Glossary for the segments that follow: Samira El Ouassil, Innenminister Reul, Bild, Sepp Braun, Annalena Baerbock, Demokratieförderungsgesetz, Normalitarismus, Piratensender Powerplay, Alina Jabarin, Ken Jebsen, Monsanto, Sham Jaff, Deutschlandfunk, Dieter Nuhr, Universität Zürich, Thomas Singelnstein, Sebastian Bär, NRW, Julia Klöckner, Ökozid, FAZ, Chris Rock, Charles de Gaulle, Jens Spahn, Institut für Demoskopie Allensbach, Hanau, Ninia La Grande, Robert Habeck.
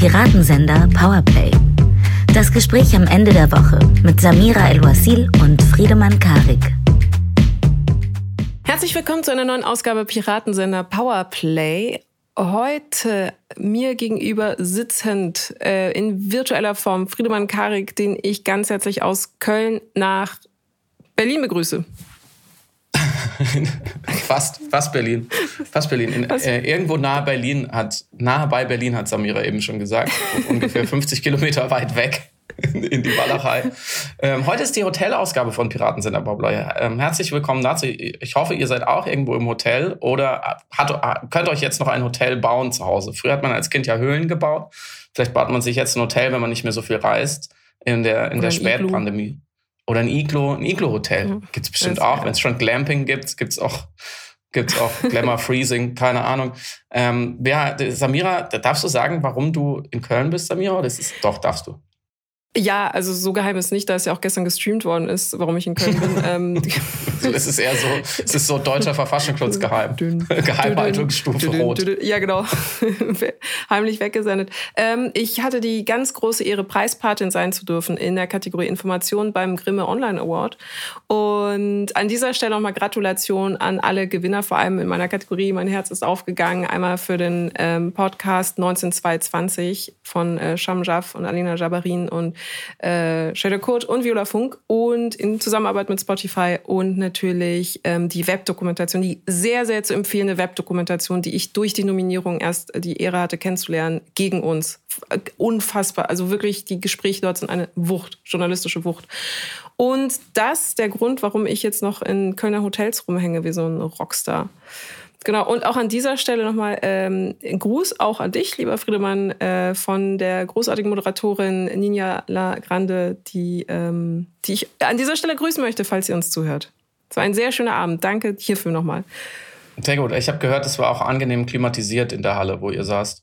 Piratensender Powerplay. Das Gespräch am Ende der Woche mit Samira El Ouassil und Friedemann Karig. Herzlich willkommen zu einer neuen Ausgabe Piratensender Powerplay. Heute mir gegenüber sitzend in virtueller Form Friedemann Karig, den ich ganz herzlich aus Köln nach Berlin begrüße. Fast Berlin. Irgendwo nahe bei Berlin hat Samira eben schon gesagt. Ungefähr 50 Kilometer weit weg in die Walachei. Heute ist die Hotelausgabe von Piratensender Powerplay. Herzlich willkommen dazu. Ich hoffe, ihr seid auch irgendwo im Hotel oder könnt euch jetzt noch ein Hotel bauen zu Hause. Früher hat man als Kind ja Höhlen gebaut. Vielleicht baut man sich jetzt ein Hotel, wenn man nicht mehr so viel reist in der Spätpandemie. Oder ein Iglo-Hotel. Ja, gibt es bestimmt auch. Wenn es schon Glamping gibt, gibt es auch Glamour-Freezing, keine Ahnung. Samira, darfst du sagen, warum du in Köln bist, Samira? Doch, darfst du. Ja, also so geheim ist nicht, da es ja auch gestern gestreamt worden ist, warum ich in Köln bin. Es ist so deutscher Verfassungsschutz geheim. Geheimhaltungsstufe Rot. Ja, genau. Heimlich weggesendet. Ich hatte die ganz große Ehre, Preispatin sein zu dürfen in der Kategorie Information beim Grimme Online Award. Und an dieser Stelle nochmal Gratulation an alle Gewinner, vor allem in meiner Kategorie. Mein Herz ist aufgegangen. Einmal für den Podcast 19220 von Sham Jaff und Alina Jabarin und Shader Kurt und Viola Funk und in Zusammenarbeit mit Spotify und natürlich die Webdokumentation, die sehr, sehr zu empfehlende Webdokumentation, die ich durch die Nominierung erst die Ehre hatte kennenzulernen, gegen uns. Unfassbar, also wirklich die Gespräche dort sind eine Wucht, journalistische Wucht. Und das ist der Grund, warum ich jetzt noch in Kölner Hotels rumhänge wie so ein Rockstar. Genau, und auch an dieser Stelle nochmal ein Gruß auch an dich, lieber Friedemann, von der großartigen Moderatorin Ninia La Grande, die ich an dieser Stelle grüßen möchte, falls ihr uns zuhört. Es war ein sehr schöner Abend. Danke hierfür nochmal. Sehr gut. Ich habe gehört, es war auch angenehm klimatisiert in der Halle, wo ihr saßt.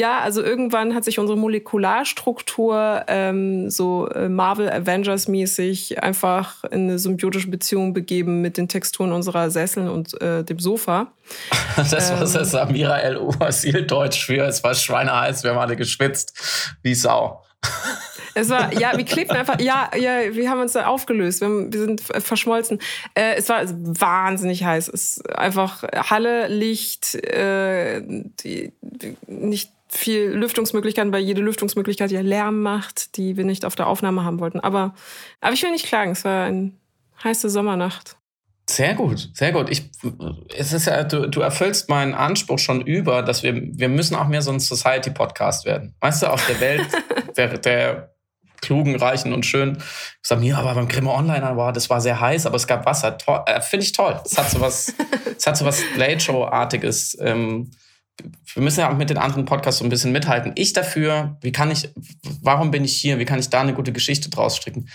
Also irgendwann hat sich unsere Molekularstruktur so Marvel Avengers-mäßig einfach in eine symbiotische Beziehung begeben mit den Texturen unserer Sesseln und dem Sofa. Das war das Samira El Ouassil Deutsch für, es war schweineheiß, wir haben alle geschwitzt wie Sau. Es war, ja, wir klebten einfach, wir haben uns da aufgelöst, wir sind verschmolzen. Es war wahnsinnig heiß, es ist einfach Halle, Licht, nicht viel Lüftungsmöglichkeiten, weil jede Lüftungsmöglichkeit ja Lärm macht, die wir nicht auf der Aufnahme haben wollten. Aber ich will nicht klagen, es war eine heiße Sommernacht. Sehr gut, sehr gut. Du erfüllst meinen Anspruch schon über, dass wir müssen auch mehr so ein Society-Podcast werden. Weißt du, auf der Welt der Klugen, Reichen und Schönen. Ich sage mir, aber beim Grimme Online Award, das war sehr heiß, aber es gab Wasser. Finde ich toll. Es hat so was, Late Show-artiges. Wir müssen ja auch mit den anderen Podcasts so ein bisschen mithalten. Ich dafür, warum bin ich hier? Wie kann ich da eine gute Geschichte draus stricken?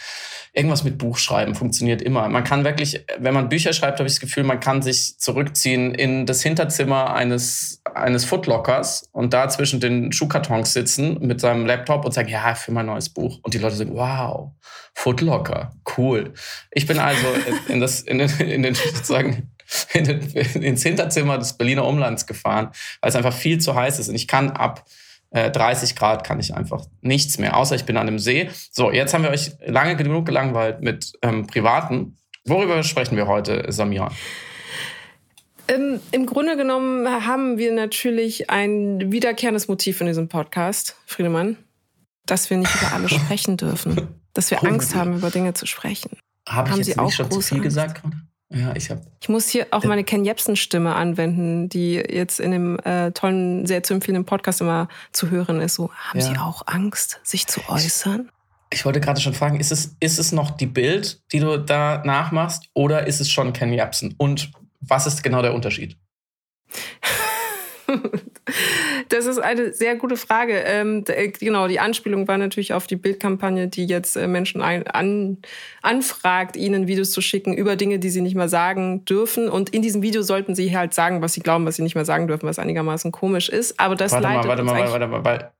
Irgendwas mit Buchschreiben funktioniert immer. Man kann wirklich, wenn man Bücher schreibt, habe ich das Gefühl, man kann sich zurückziehen in das Hinterzimmer eines Footlockers und da zwischen den Schuhkartons sitzen mit seinem Laptop und sagen, ja, für mein neues Buch. Und die Leute sagen, wow, Footlocker, cool. Ich bin also ins Hinterzimmer des Berliner Umlands gefahren, weil es einfach viel zu heiß ist. Und ich kann ab 30 Grad einfach nichts mehr, außer ich bin an einem See. So, jetzt haben wir euch lange genug gelangweilt mit Privaten. Worüber sprechen wir heute, Samira? Im Grunde genommen haben wir natürlich ein wiederkehrendes Motiv in diesem Podcast, Friedemann, dass wir nicht über alle sprechen dürfen, dass wir Angst haben, über Dinge zu sprechen. Haben Sie auch schon zu viel gesagt gerade? Ja, ich muss hier auch meine Ken Jebsen-Stimme anwenden, die jetzt in dem tollen, sehr zu empfehlenden Podcast immer zu hören ist. So, haben Sie auch Angst, sich zu äußern? Ich wollte gerade schon fragen, ist es noch die Bild, die du da nachmachst, oder ist es schon Ken Jebsen? Und was ist genau der Unterschied? Das ist eine sehr gute Frage. Genau, die Anspielung war natürlich auf die Bildkampagne, die jetzt Menschen anfragt, ihnen Videos zu schicken über Dinge, die sie nicht mehr sagen dürfen. Und in diesem Video sollten sie halt sagen, was sie glauben, was sie nicht mehr sagen dürfen, was einigermaßen komisch ist. Aber das warte mal,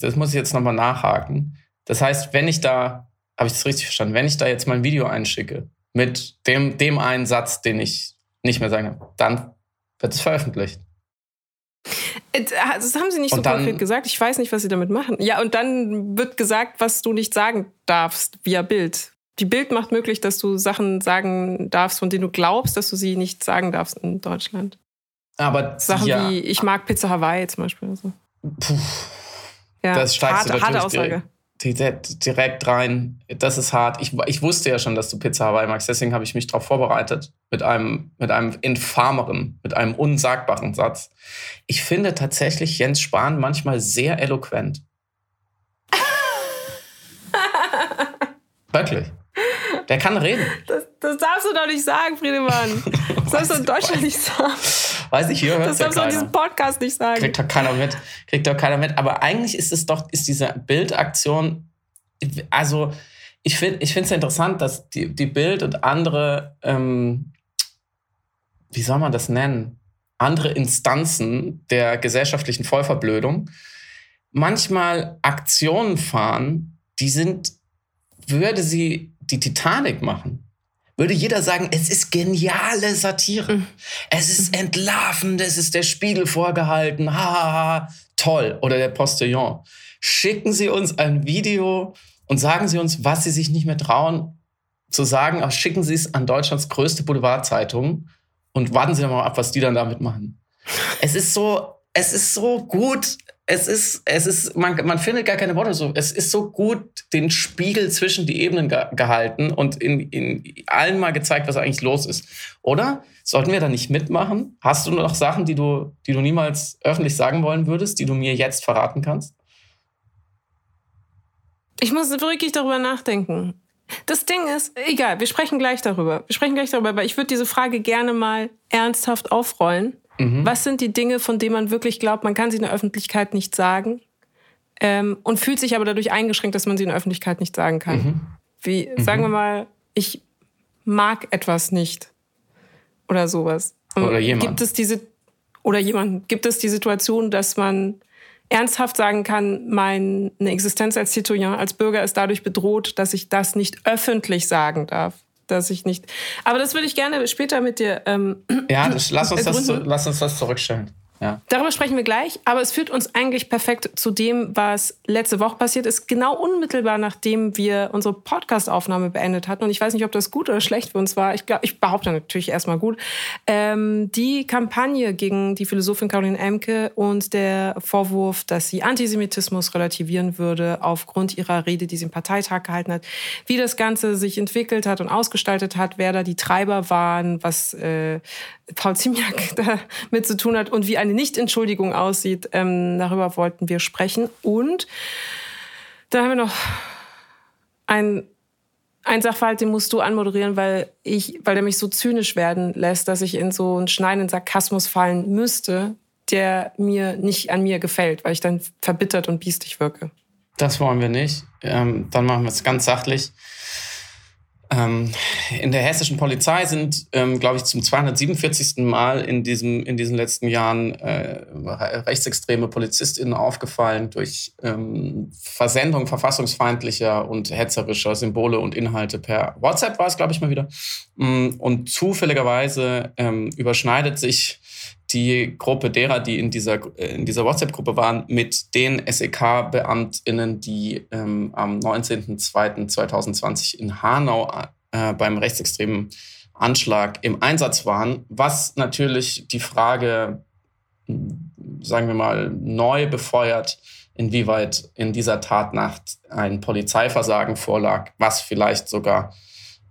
das muss ich jetzt nochmal nachhaken. Das heißt, habe ich das richtig verstanden, wenn ich da jetzt mein Video einschicke mit dem einen Satz, den ich nicht mehr sagen kann, dann wird es veröffentlicht. Das haben sie nicht so konkret gesagt. Ich weiß nicht, was sie damit machen. Ja, und dann wird gesagt, was du nicht sagen darfst via Bild. Die Bild macht möglich, dass du Sachen sagen darfst, von denen du glaubst, dass du sie nicht sagen darfst in Deutschland. Aber Sachen wie, ich mag Pizza Hawaii zum Beispiel. Also. Puh, ja, das steigst du natürlich direkt rein. Das ist hart. Ich wusste ja schon, dass du Pizza Hawaii magst. Deswegen habe ich mich darauf vorbereitet. Mit einem infameren, mit einem unsagbaren Satz. Ich finde tatsächlich Jens Spahn manchmal sehr eloquent. Wirklich. Der kann reden. Das darfst du doch nicht sagen, Friedemann. Das darfst du in Deutschland nicht sagen. Weiß ich, hier hört es ja keiner. Das darfst du in diesem Podcast nicht sagen. Kriegt doch keiner mit. Aber eigentlich ist diese Bildaktion, also ich finde es interessant, dass die Bild und andere, wie soll man das nennen, andere Instanzen der gesellschaftlichen Vollverblödung manchmal Aktionen fahren, die sind, würde sie die Titanic machen, würde jeder sagen, es ist geniale Satire. Mhm. Es ist entlarvend, es ist der Spiegel vorgehalten, hahaha, toll. Oder der Postillon. Schicken Sie uns ein Video und sagen Sie uns, was Sie sich nicht mehr trauen zu sagen, aber schicken Sie es an Deutschlands größte Boulevardzeitung und warten Sie doch mal ab, was die dann damit machen. Es ist so gut. Man findet gar keine Worte so. Es ist so gut den Spiegel zwischen die Ebenen gehalten und in allen mal gezeigt, was eigentlich los ist. Oder? Sollten wir da nicht mitmachen? Hast du noch Sachen, die du niemals öffentlich sagen wollen würdest, die du mir jetzt verraten kannst? Ich muss wirklich darüber nachdenken. Das Ding ist, egal, wir sprechen gleich darüber, weil ich würde diese Frage gerne mal ernsthaft aufrollen. Mhm. Was sind die Dinge, von denen man wirklich glaubt, man kann sie in der Öffentlichkeit nicht sagen, und fühlt sich aber dadurch eingeschränkt, dass man sie in der Öffentlichkeit nicht sagen kann? Mhm. Wie, sagen wir mal, ich mag etwas nicht oder sowas. Oder jemand. Gibt es die Situation, dass man ernsthaft sagen kann, meine Existenz als Citoyen, als Bürger ist dadurch bedroht, dass ich das nicht öffentlich sagen darf? Dass ich nicht. Aber das würde ich gerne später mit dir. Lass uns das zurückstellen. Ja. Darüber sprechen wir gleich. Aber es führt uns eigentlich perfekt zu dem, was letzte Woche passiert ist, genau unmittelbar nachdem wir unsere Podcast-Aufnahme beendet hatten. Und ich weiß nicht, ob das gut oder schlecht für uns war. Ich behaupte natürlich erstmal gut. Die Kampagne gegen die Philosophin Carolin Emcke und der Vorwurf, dass sie Antisemitismus relativieren würde aufgrund ihrer Rede, die sie im Parteitag gehalten hat, wie das Ganze sich entwickelt hat und ausgestaltet hat, wer da die Treiber waren, was Paul Ziemiak damit zu tun hat und wie eine Nicht-Entschuldigung aussieht, darüber wollten wir sprechen. Und dann haben wir noch einen Sachverhalt, den musst du anmoderieren, weil der mich so zynisch werden lässt, dass ich in so einen schneidenden Sarkasmus fallen müsste, der mir nicht an mir gefällt, weil ich dann verbittert und biestig wirke. Das wollen wir nicht. Dann machen wir es ganz sachlich. In der hessischen Polizei sind, glaube ich, zum 247. Mal in diesen letzten Jahren rechtsextreme PolizistInnen aufgefallen durch Versendung verfassungsfeindlicher und hetzerischer Symbole und Inhalte per WhatsApp war es, glaube ich, mal wieder. Und zufälligerweise überschneidet sich die Gruppe derer, die in dieser WhatsApp-Gruppe waren, mit den SEK-BeamtInnen, die am 19.02.2020 in Hanau beim rechtsextremen Anschlag im Einsatz waren, was natürlich die Frage, sagen wir mal, neu befeuert, inwieweit in dieser Tatnacht ein Polizeiversagen vorlag, was vielleicht sogar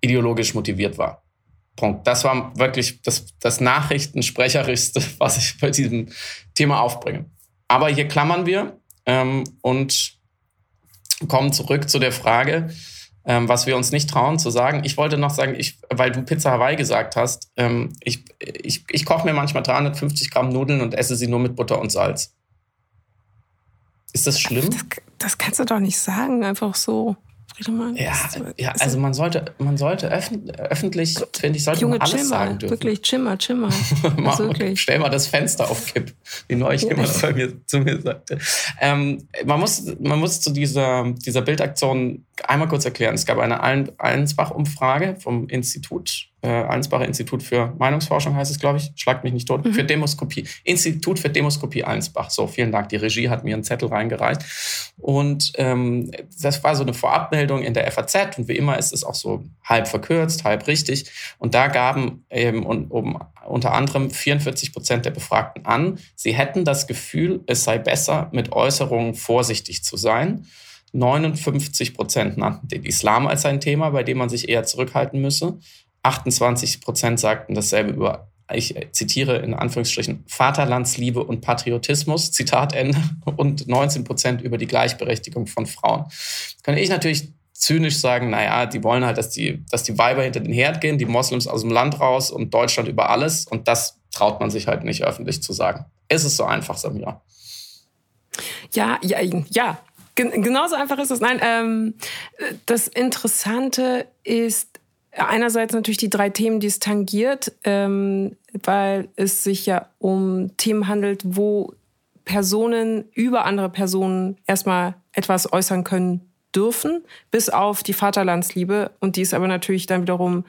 ideologisch motiviert war. Punkt. Das war wirklich das Nachrichtensprecherischste, was ich bei diesem Thema aufbringe. Aber hier klammern wir und kommen zurück zu der Frage, was wir uns nicht trauen zu sagen. Ich wollte noch sagen, weil du Pizza Hawaii gesagt hast, ich koche mir manchmal 350 Gramm Nudeln und esse sie nur mit Butter und Salz. Ist das schlimm? Das kannst du doch nicht sagen, einfach so. Ja, also man sollte öffentlich, finde ich, sollte Junge, man alles chill sagen dürfen. Wirklich, chill mal. Also wirklich. Stell mal das Fenster auf Kipp, wie neulich jemand zu mir sagte. Man muss zu dieser Bildaktion einmal kurz erklären. Es gab eine Allensbach-Umfrage vom Institut, Allensbacher Institut für Meinungsforschung heißt es, glaube ich, schlagt mich nicht tot, für Demoskopie. Institut für Demoskopie Allensbach. So, vielen Dank. Die Regie hat mir einen Zettel reingereicht. Und das war so eine Vorabmeldung in der FAZ. Und wie immer ist es auch so halb verkürzt, halb richtig. Und da gaben eben unter anderem 44% der Befragten an, sie hätten das Gefühl, es sei besser, mit Äußerungen vorsichtig zu sein. 59% nannten den Islam als ein Thema, bei dem man sich eher zurückhalten müsse. 28% sagten dasselbe über, ich zitiere in Anführungsstrichen, Vaterlandsliebe und Patriotismus, Zitat Ende, und 19% über die Gleichberechtigung von Frauen. Das kann ich natürlich zynisch sagen, naja, die wollen halt, dass die Weiber hinter den Herd gehen, die Moslems aus dem Land raus und Deutschland über alles. Und das traut man sich halt nicht öffentlich zu sagen. Es ist so einfach, Samira. Ja. Genauso einfach ist es. Nein, das Interessante ist einerseits natürlich die drei Themen, die es tangiert, weil es sich ja um Themen handelt, wo Personen über andere Personen erstmal etwas äußern können dürfen, bis auf die Vaterlandsliebe. Und die ist aber natürlich dann wiederum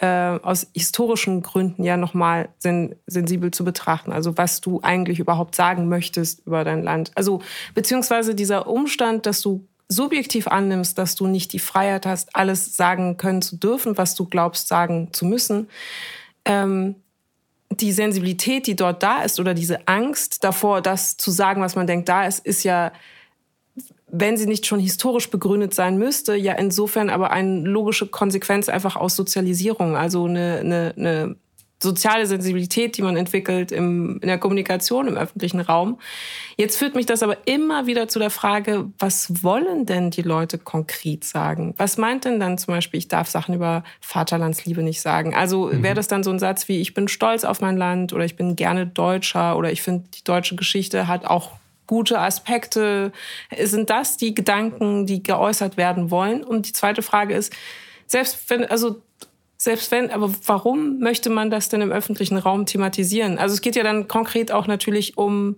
aus historischen Gründen ja nochmal sensibel zu betrachten. Also was du eigentlich überhaupt sagen möchtest über dein Land. Also beziehungsweise dieser Umstand, dass du subjektiv annimmst, dass du nicht die Freiheit hast, alles sagen können zu dürfen, was du glaubst, sagen zu müssen. Die Sensibilität, die dort da ist, oder diese Angst davor, das zu sagen, was man denkt, da ist ja, wenn sie nicht schon historisch begründet sein müsste, ja insofern aber eine logische Konsequenz einfach aus Sozialisierung, also eine soziale Sensibilität, die man entwickelt in der Kommunikation im öffentlichen Raum. Jetzt führt mich das aber immer wieder zu der Frage, was wollen denn die Leute konkret sagen? Was meint denn dann zum Beispiel, ich darf Sachen über Vaterlandsliebe nicht sagen? Also wäre das dann so ein Satz wie, ich bin stolz auf mein Land, oder ich bin gerne Deutscher, oder ich finde, die deutsche Geschichte hat auch gute Aspekte. Sind das die Gedanken, die geäußert werden wollen? Und die zweite Frage ist, selbst wenn, aber warum möchte man das denn im öffentlichen Raum thematisieren? Also es geht ja dann konkret auch natürlich um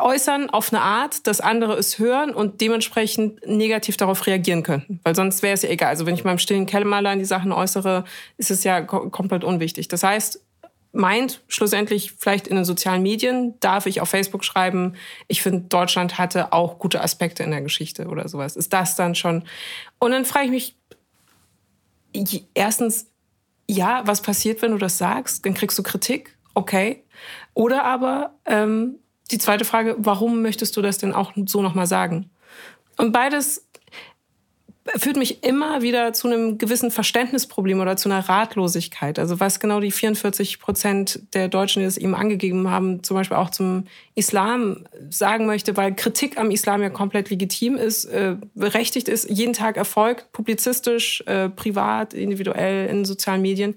Äußern auf eine Art, dass andere es hören und dementsprechend negativ darauf reagieren könnten. Weil sonst wäre es ja egal. Also wenn ich meinem stillen Kellermalein die Sachen äußere, ist es ja komplett unwichtig. Das heißt, meint schlussendlich vielleicht in den sozialen Medien, darf ich auf Facebook schreiben, ich finde, Deutschland hatte auch gute Aspekte in der Geschichte oder sowas. Ist das dann schon? Und dann frage ich mich, erstens, ja, was passiert, wenn du das sagst? Dann kriegst du Kritik, okay. Oder aber die zweite Frage, warum möchtest du das denn auch so nochmal sagen? Und beides führt mich immer wieder zu einem gewissen Verständnisproblem oder zu einer Ratlosigkeit. Also was genau die 44% der Deutschen, die es eben angegeben haben, zum Beispiel auch zum Islam sagen möchte, weil Kritik am Islam ja komplett legitim ist, berechtigt ist, jeden Tag erfolgt, publizistisch, privat, individuell, in sozialen Medien.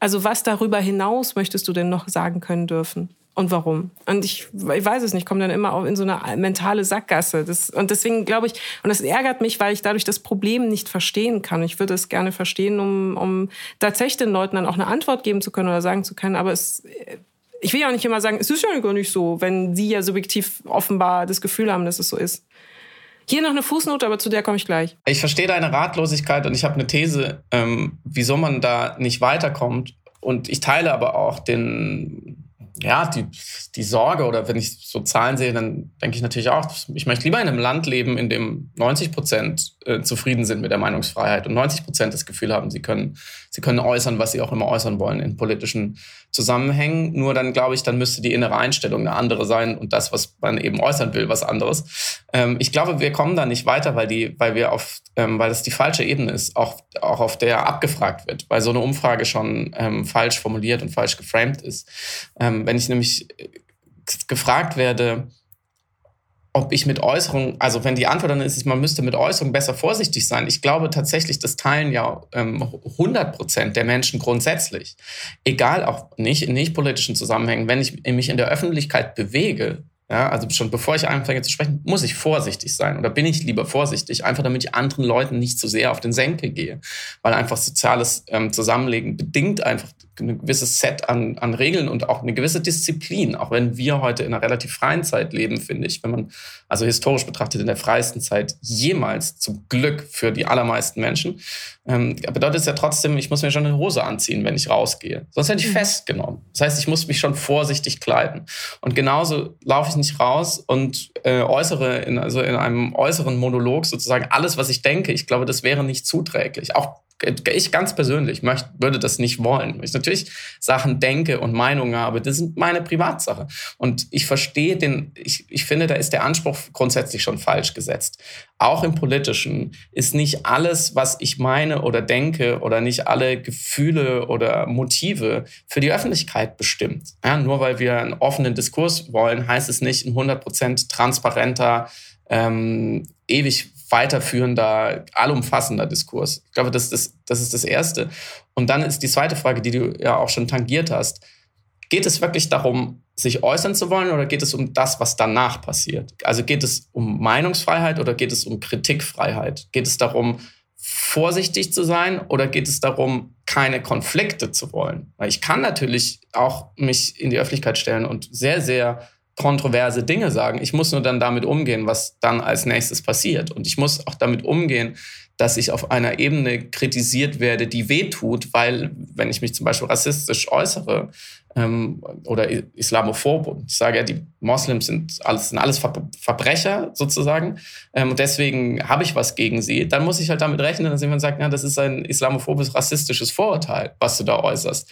Also was darüber hinaus möchtest du denn noch sagen können dürfen? Und warum? Und ich weiß es nicht, komme dann immer auch in so eine mentale Sackgasse. Und deswegen glaube ich, und das ärgert mich, weil ich dadurch das Problem nicht verstehen kann. Ich würde es gerne verstehen, um tatsächlich den Leuten dann auch eine Antwort geben zu können oder sagen zu können. Aber ich will ja auch nicht immer sagen, es ist ja gar nicht so, wenn sie ja subjektiv offenbar das Gefühl haben, dass es so ist. Hier noch eine Fußnote, aber zu der komme ich gleich. Ich verstehe deine Ratlosigkeit und ich habe eine These, wieso man da nicht weiterkommt. Und ich teile aber auch die Sorge, oder wenn ich so Zahlen sehe, dann denke ich natürlich auch, ich möchte lieber in einem Land leben, in dem 90% zufrieden sind mit der Meinungsfreiheit und 90% das Gefühl haben, sie können äußern, was sie auch immer äußern wollen in politischen Zusammenhängen. Nur dann, glaube ich, müsste die innere Einstellung eine andere sein und das, was man eben äußern will, was anderes. Ich glaube, wir kommen da nicht weiter, weil das die falsche Ebene ist, auch auf der abgefragt wird, weil so eine Umfrage schon falsch formuliert und falsch geframed ist. Wenn ich nämlich gefragt werde, ob ich mit Äußerungen, also wenn die Antwort dann ist, man müsste mit Äußerungen besser vorsichtig sein. Ich glaube tatsächlich, das teilen ja 100% der Menschen grundsätzlich. Egal, auch nicht in nicht-politischen Zusammenhängen, wenn ich mich in der Öffentlichkeit bewege, Ja, also schon bevor ich anfange zu sprechen, muss ich vorsichtig sein oder bin ich lieber vorsichtig, einfach damit ich anderen Leuten nicht zu sehr auf den Senkel gehe, weil einfach soziales Zusammenlegen bedingt einfach ein gewisses Set an Regeln und auch eine gewisse Disziplin, auch wenn wir heute in einer relativ freien Zeit leben, finde ich, wenn man also historisch betrachtet in der freiesten Zeit jemals zum Glück für die allermeisten Menschen, bedeutet es ja trotzdem, ich muss mir schon eine Hose anziehen, wenn ich rausgehe, sonst hätte ich festgenommen. Das heißt, ich muss mich schon vorsichtig kleiden und genauso laufe ich nicht raus und äußere in einem äußeren Monolog sozusagen alles, was ich denke. Ich glaube, das wäre nicht zuträglich. Auch ich ganz persönlich würde das nicht wollen. Ich natürlich Sachen denke und Meinungen habe, das sind meine Privatsache. Und ich verstehe ich finde, da ist der Anspruch grundsätzlich schon falsch gesetzt. Auch im Politischen ist nicht alles, was ich meine oder denke oder nicht alle Gefühle oder Motive für die Öffentlichkeit bestimmt. Ja, nur weil wir einen offenen Diskurs wollen, heißt es nicht, ein 100% transparenter, ewig weiterführender, allumfassender Diskurs. Ich glaube, das ist das Erste. Und dann ist die zweite Frage, die du ja auch schon tangiert hast. Geht es wirklich darum, sich äußern zu wollen oder geht es um das, was danach passiert? Also geht es um Meinungsfreiheit oder geht es um Kritikfreiheit? Geht es darum, vorsichtig zu sein oder geht es darum, keine Konflikte zu wollen? Weil ich kann natürlich auch mich in die Öffentlichkeit stellen und sehr, sehr kontroverse Dinge sagen. Ich muss nur dann damit umgehen, was dann als nächstes passiert. Und ich muss auch damit umgehen, dass ich auf einer Ebene kritisiert werde, die wehtut, weil, wenn ich mich zum Beispiel rassistisch äußere oder islamophob, und ich sage ja, die Moslems sind alles Verbrecher sozusagen und deswegen habe ich was gegen sie, dann muss ich halt damit rechnen, dass jemand sagt, ja, das ist ein islamophobes, rassistisches Vorurteil, was du da äußerst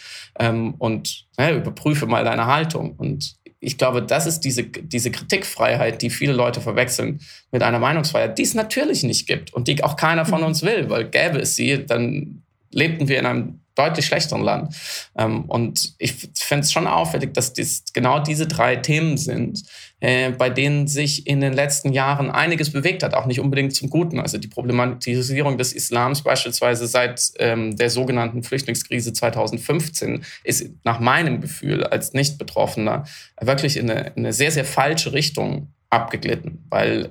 und überprüfe mal deine Haltung. Und ich glaube, das ist diese Kritikfreiheit, die viele Leute verwechseln mit einer Meinungsfreiheit, die es natürlich nicht gibt und die auch keiner von uns will, weil gäbe es sie, dann lebten wir in einem deutlich schlechteren Land. Und ich finde es schon auffällig, dass dies genau diese drei Themen sind, bei denen sich in den letzten Jahren einiges bewegt hat, auch nicht unbedingt zum Guten. Also die Problematisierung des Islams beispielsweise seit der sogenannten Flüchtlingskrise 2015 ist nach meinem Gefühl als Nicht-Betroffener wirklich in eine sehr, sehr falsche Richtung abgeglitten, weil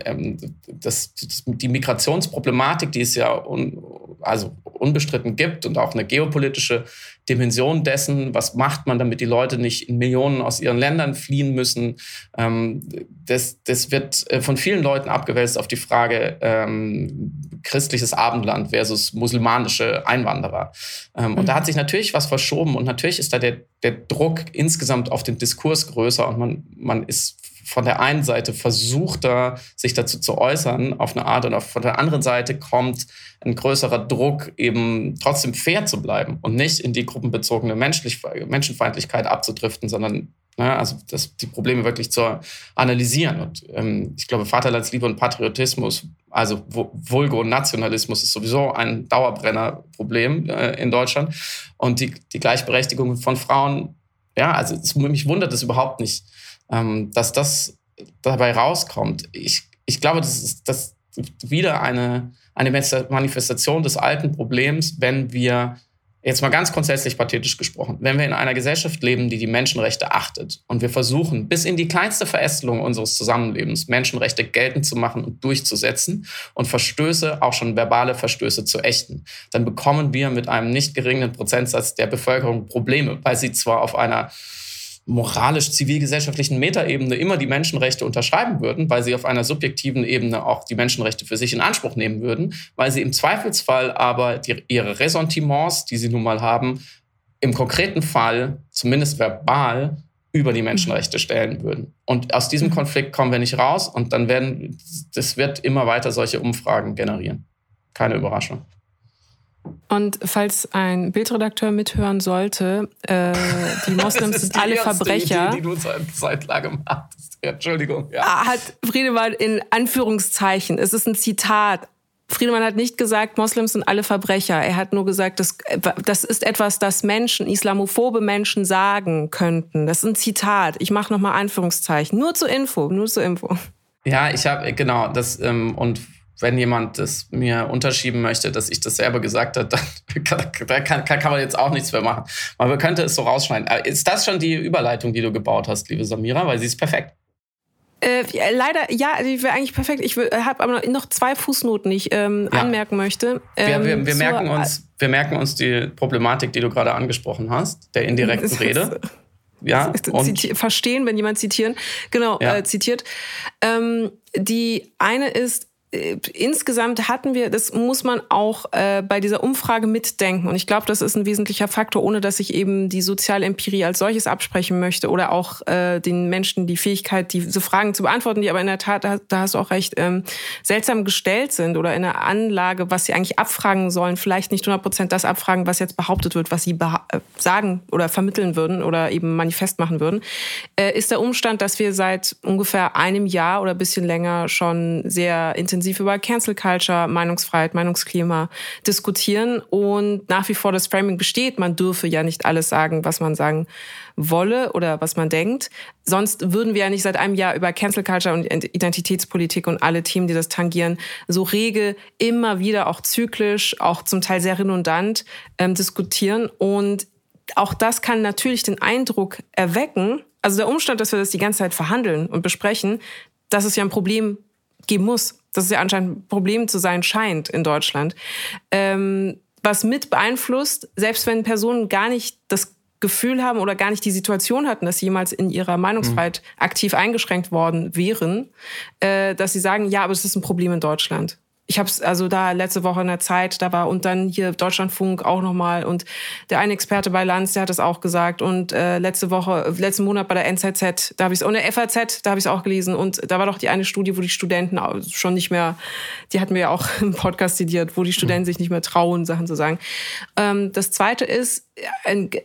die Migrationsproblematik, die es ja unbestritten gibt und auch eine geopolitische Dimension dessen, was macht man, damit die Leute nicht in Millionen aus ihren Ländern fliehen müssen, das wird von vielen Leuten abgewälzt auf die Frage christliches Abendland versus musulmanische Einwanderer. Und da hat sich natürlich was verschoben und natürlich ist da der Druck insgesamt auf den Diskurs größer und man ist von der einen Seite versucht er, sich dazu zu äußern, auf eine Art, und von der anderen Seite kommt ein größerer Druck, eben trotzdem fair zu bleiben und nicht in die gruppenbezogene Menschenfeindlichkeit abzudriften, sondern die Probleme wirklich zu analysieren. Und ich glaube, Vaterlandsliebe und Patriotismus, also Vulgo und Nationalismus, ist sowieso ein Dauerbrennerproblem in Deutschland. Und die Gleichberechtigung von Frauen, ja, also mich wundert es überhaupt nicht, dass das dabei rauskommt. Ich glaube, das ist wieder eine Manifestation des alten Problems, wenn wir, jetzt mal ganz grundsätzlich pathetisch gesprochen, wenn wir in einer Gesellschaft leben, die die Menschenrechte achtet und wir versuchen, bis in die kleinste Verästelung unseres Zusammenlebens Menschenrechte geltend zu machen und durchzusetzen und Verstöße, auch schon verbale Verstöße, zu ächten, dann bekommen wir mit einem nicht geringen Prozentsatz der Bevölkerung Probleme, weil sie zwar auf einer moralisch-zivilgesellschaftlichen Metaebene immer die Menschenrechte unterschreiben würden, weil sie auf einer subjektiven Ebene auch die Menschenrechte für sich in Anspruch nehmen würden, weil sie im Zweifelsfall aber ihre Ressentiments, die sie nun mal haben, im konkreten Fall, zumindest verbal, über die Menschenrechte stellen würden. Und aus diesem Konflikt kommen wir nicht raus und dann wird immer weiter solche Umfragen generieren. Keine Überraschung. Und falls ein Bildredakteur mithören sollte, die Moslems sind alle Verbrecher. Die du seit langem hattest. Ja, Entschuldigung. Ja. Hat Friedemann in Anführungszeichen, es ist ein Zitat. Friedemann hat nicht gesagt, Moslems sind alle Verbrecher. Er hat nur gesagt, das ist etwas, das Menschen, islamophobe Menschen sagen könnten. Das ist ein Zitat. Ich mache nochmal Anführungszeichen. Nur zur Info. Ja, ich habe, genau, das und wenn jemand das mir unterschieben möchte, dass ich das selber gesagt habe, dann kann man jetzt auch nichts mehr machen. Man könnte es so rausschneiden. Ist das schon die Überleitung, die du gebaut hast, liebe Samira? Weil sie ist perfekt. Leider, ja, die wäre eigentlich perfekt. Ich habe aber noch zwei Fußnoten, die ich anmerken möchte. Wir merken uns die Problematik, die du gerade angesprochen hast, der indirekten Rede. Ja, und verstehen, wenn jemand zitieren. Genau, ja. Zitiert. Die eine ist, insgesamt hatten wir, das muss man auch bei dieser Umfrage mitdenken. Und ich glaube, das ist ein wesentlicher Faktor, ohne dass ich eben die Sozialempirie als solches absprechen möchte oder auch den Menschen die Fähigkeit, diese Fragen zu beantworten, die aber in der Tat, da hast du auch recht, seltsam gestellt sind oder in der Anlage, was sie eigentlich abfragen sollen, vielleicht nicht 100% das abfragen, was jetzt behauptet wird, was sie sagen oder vermitteln würden oder eben manifest machen würden, ist der Umstand, dass wir seit ungefähr einem Jahr oder ein bisschen länger schon sehr intensiv über Cancel Culture, Meinungsfreiheit, Meinungsklima diskutieren und nach wie vor das Framing besteht, man dürfe ja nicht alles sagen, was man sagen wolle oder was man denkt. Sonst würden wir ja nicht seit einem Jahr über Cancel Culture und Identitätspolitik und alle Themen, die das tangieren, so rege, immer wieder auch zyklisch, auch zum Teil sehr redundant diskutieren. Und auch das kann natürlich den Eindruck erwecken, also der Umstand, dass wir das die ganze Zeit verhandeln und besprechen, das ist ja ein Problem geben muss. Das ist ja anscheinend ein Problem zu sein scheint in Deutschland. Was mit beeinflusst, selbst wenn Personen gar nicht das Gefühl haben oder gar nicht die Situation hatten, dass sie jemals in ihrer Meinungsfreiheit aktiv eingeschränkt worden wären, dass sie sagen, ja, aber es ist ein Problem in Deutschland. Ich habe es also da letzte Woche in der Zeit, da war und dann hier Deutschlandfunk auch nochmal und der eine Experte bei Lanz, der hat das auch gesagt und letzten Monat bei der NZZ, da habe ich es, und der FAZ, da habe ich es auch gelesen und da war doch die eine Studie, wo die Studenten schon nicht mehr, die hatten wir ja auch im Podcast zitiert, wo die Studenten sich nicht mehr trauen, Sachen zu sagen. Das Zweite ist,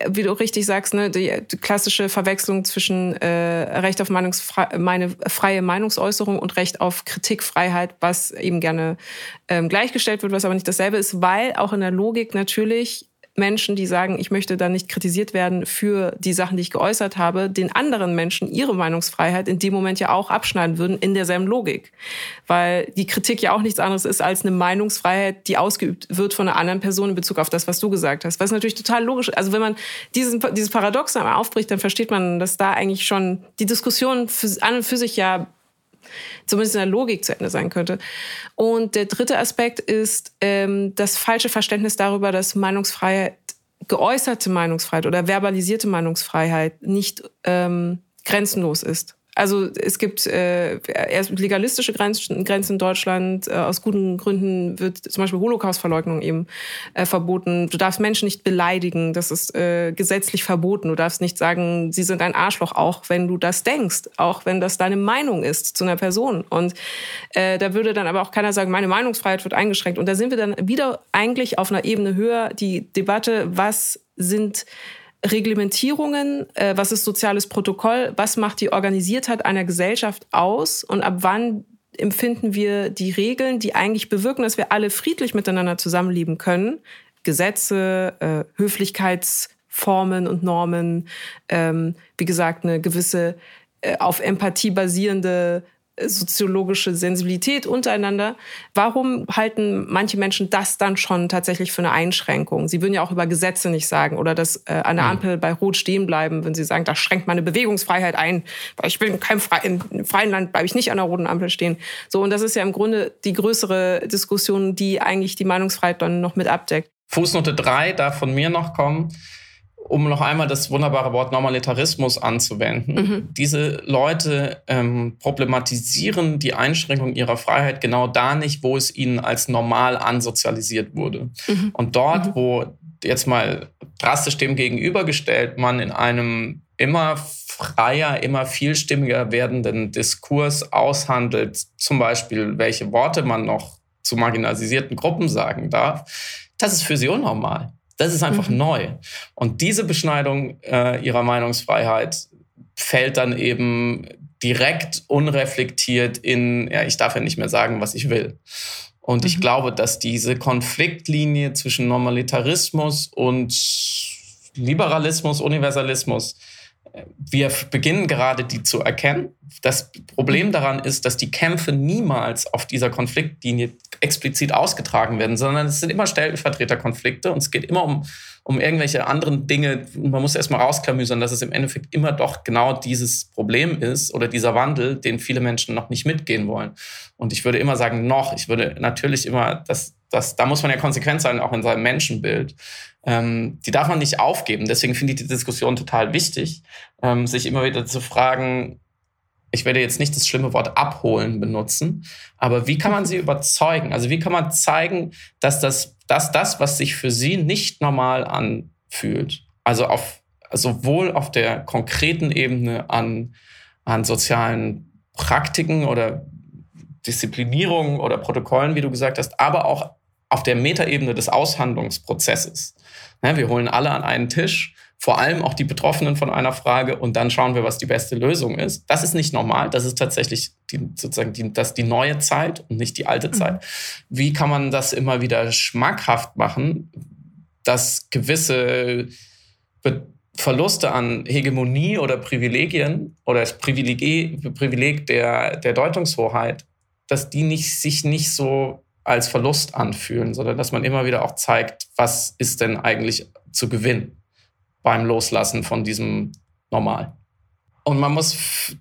wie du richtig sagst, ne, die klassische Verwechslung zwischen Recht auf freie Meinungsäußerung und Recht auf Kritikfreiheit, was eben gerne gleichgestellt wird, was aber nicht dasselbe ist, weil auch in der Logik natürlich Menschen, die sagen, ich möchte da nicht kritisiert werden für die Sachen, die ich geäußert habe, den anderen Menschen ihre Meinungsfreiheit in dem Moment ja auch abschneiden würden in derselben Logik. Weil die Kritik ja auch nichts anderes ist als eine Meinungsfreiheit, die ausgeübt wird von einer anderen Person in Bezug auf das, was du gesagt hast. Was natürlich total logisch ist. Also wenn man dieses Paradoxon einmal aufbricht, dann versteht man, dass da eigentlich schon die Diskussion an und für sich ja zumindest in der Logik zu Ende sein könnte. Und der dritte Aspekt ist das falsche Verständnis darüber, dass Meinungsfreiheit, geäußerte Meinungsfreiheit oder verbalisierte Meinungsfreiheit nicht grenzenlos ist. Also es gibt erst legalistische Grenzen in Deutschland. Aus guten Gründen wird zum Beispiel Holocaustverleugnung eben verboten. Du darfst Menschen nicht beleidigen, das ist gesetzlich verboten. Du darfst nicht sagen, sie sind ein Arschloch, auch wenn du das denkst, auch wenn das deine Meinung ist zu einer Person. Und da würde dann aber auch keiner sagen, meine Meinungsfreiheit wird eingeschränkt. Und da sind wir dann wieder eigentlich auf einer Ebene höher, die Debatte, was sind Reglementierungen, was ist soziales Protokoll, was macht die Organisiertheit einer Gesellschaft aus und ab wann empfinden wir die Regeln, die eigentlich bewirken, dass wir alle friedlich miteinander zusammenleben können, Gesetze, Höflichkeitsformen und Normen, wie gesagt, eine gewisse auf Empathie basierende soziologische Sensibilität untereinander. Warum halten manche Menschen das dann schon tatsächlich für eine Einschränkung? Sie würden ja auch über Gesetze nicht sagen oder dass an der Ampel bei Rot stehen bleiben, wenn sie sagen, da schränkt meine Bewegungsfreiheit ein, weil ich bin im freien Land, bleibe ich nicht an der roten Ampel stehen. So, und das ist ja im Grunde die größere Diskussion, die eigentlich die Meinungsfreiheit dann noch mit abdeckt. Fußnote 3 darf von mir noch kommen, um noch einmal das wunderbare Wort Normalitarismus anzuwenden. Diese Leute problematisieren die Einschränkung ihrer Freiheit genau da nicht, wo es ihnen als normal ansozialisiert wurde. Und dort, wo jetzt mal drastisch dem gegenübergestellt, man in einem immer freier, immer vielstimmiger werdenden Diskurs aushandelt, zum Beispiel, welche Worte man noch zu marginalisierten Gruppen sagen darf, das ist für sie unnormal. Das ist einfach neu. Und diese Beschneidung ihrer Meinungsfreiheit fällt dann eben direkt unreflektiert in, ja, ich darf ja nicht mehr sagen, was ich will. Und ich glaube, dass diese Konfliktlinie zwischen Normalitarismus und Liberalismus, Universalismus Wir beginnen gerade, die zu erkennen. Das Problem daran ist, dass die Kämpfe niemals auf dieser Konfliktlinie explizit ausgetragen werden, sondern es sind immer Stellvertreterkonflikte und es geht immer um irgendwelche anderen Dinge. Man muss erstmal rausklamüsern, dass es im Endeffekt immer doch genau dieses Problem ist oder dieser Wandel, den viele Menschen noch nicht mitgehen wollen. Und ich würde immer sagen, ich würde natürlich immer, da muss man ja konsequent sein, auch in seinem Menschenbild. Die darf man nicht aufgeben. Deswegen finde ich die Diskussion total wichtig, sich immer wieder zu fragen, ich werde jetzt nicht das schlimme Wort abholen benutzen, aber wie kann man sie überzeugen? Also wie kann man zeigen, dass das, was sich für sie nicht normal anfühlt, also sowohl auf der konkreten Ebene an sozialen Praktiken oder Disziplinierung oder Protokollen, wie du gesagt hast, aber auch auf der Metaebene des Aushandlungsprozesses. Wir holen alle an einen Tisch, vor allem auch die Betroffenen von einer Frage, und dann schauen wir, was die beste Lösung ist. Das ist nicht normal, das ist tatsächlich die neue Zeit und nicht die alte Zeit. Wie kann man das immer wieder schmackhaft machen, dass gewisse Verluste an Hegemonie oder Privilegien oder das Privileg der Deutungshoheit, dass die sich nicht so als Verlust anfühlen, sondern dass man immer wieder auch zeigt, was ist denn eigentlich zu gewinnen beim Loslassen von diesem Normal. Und man muss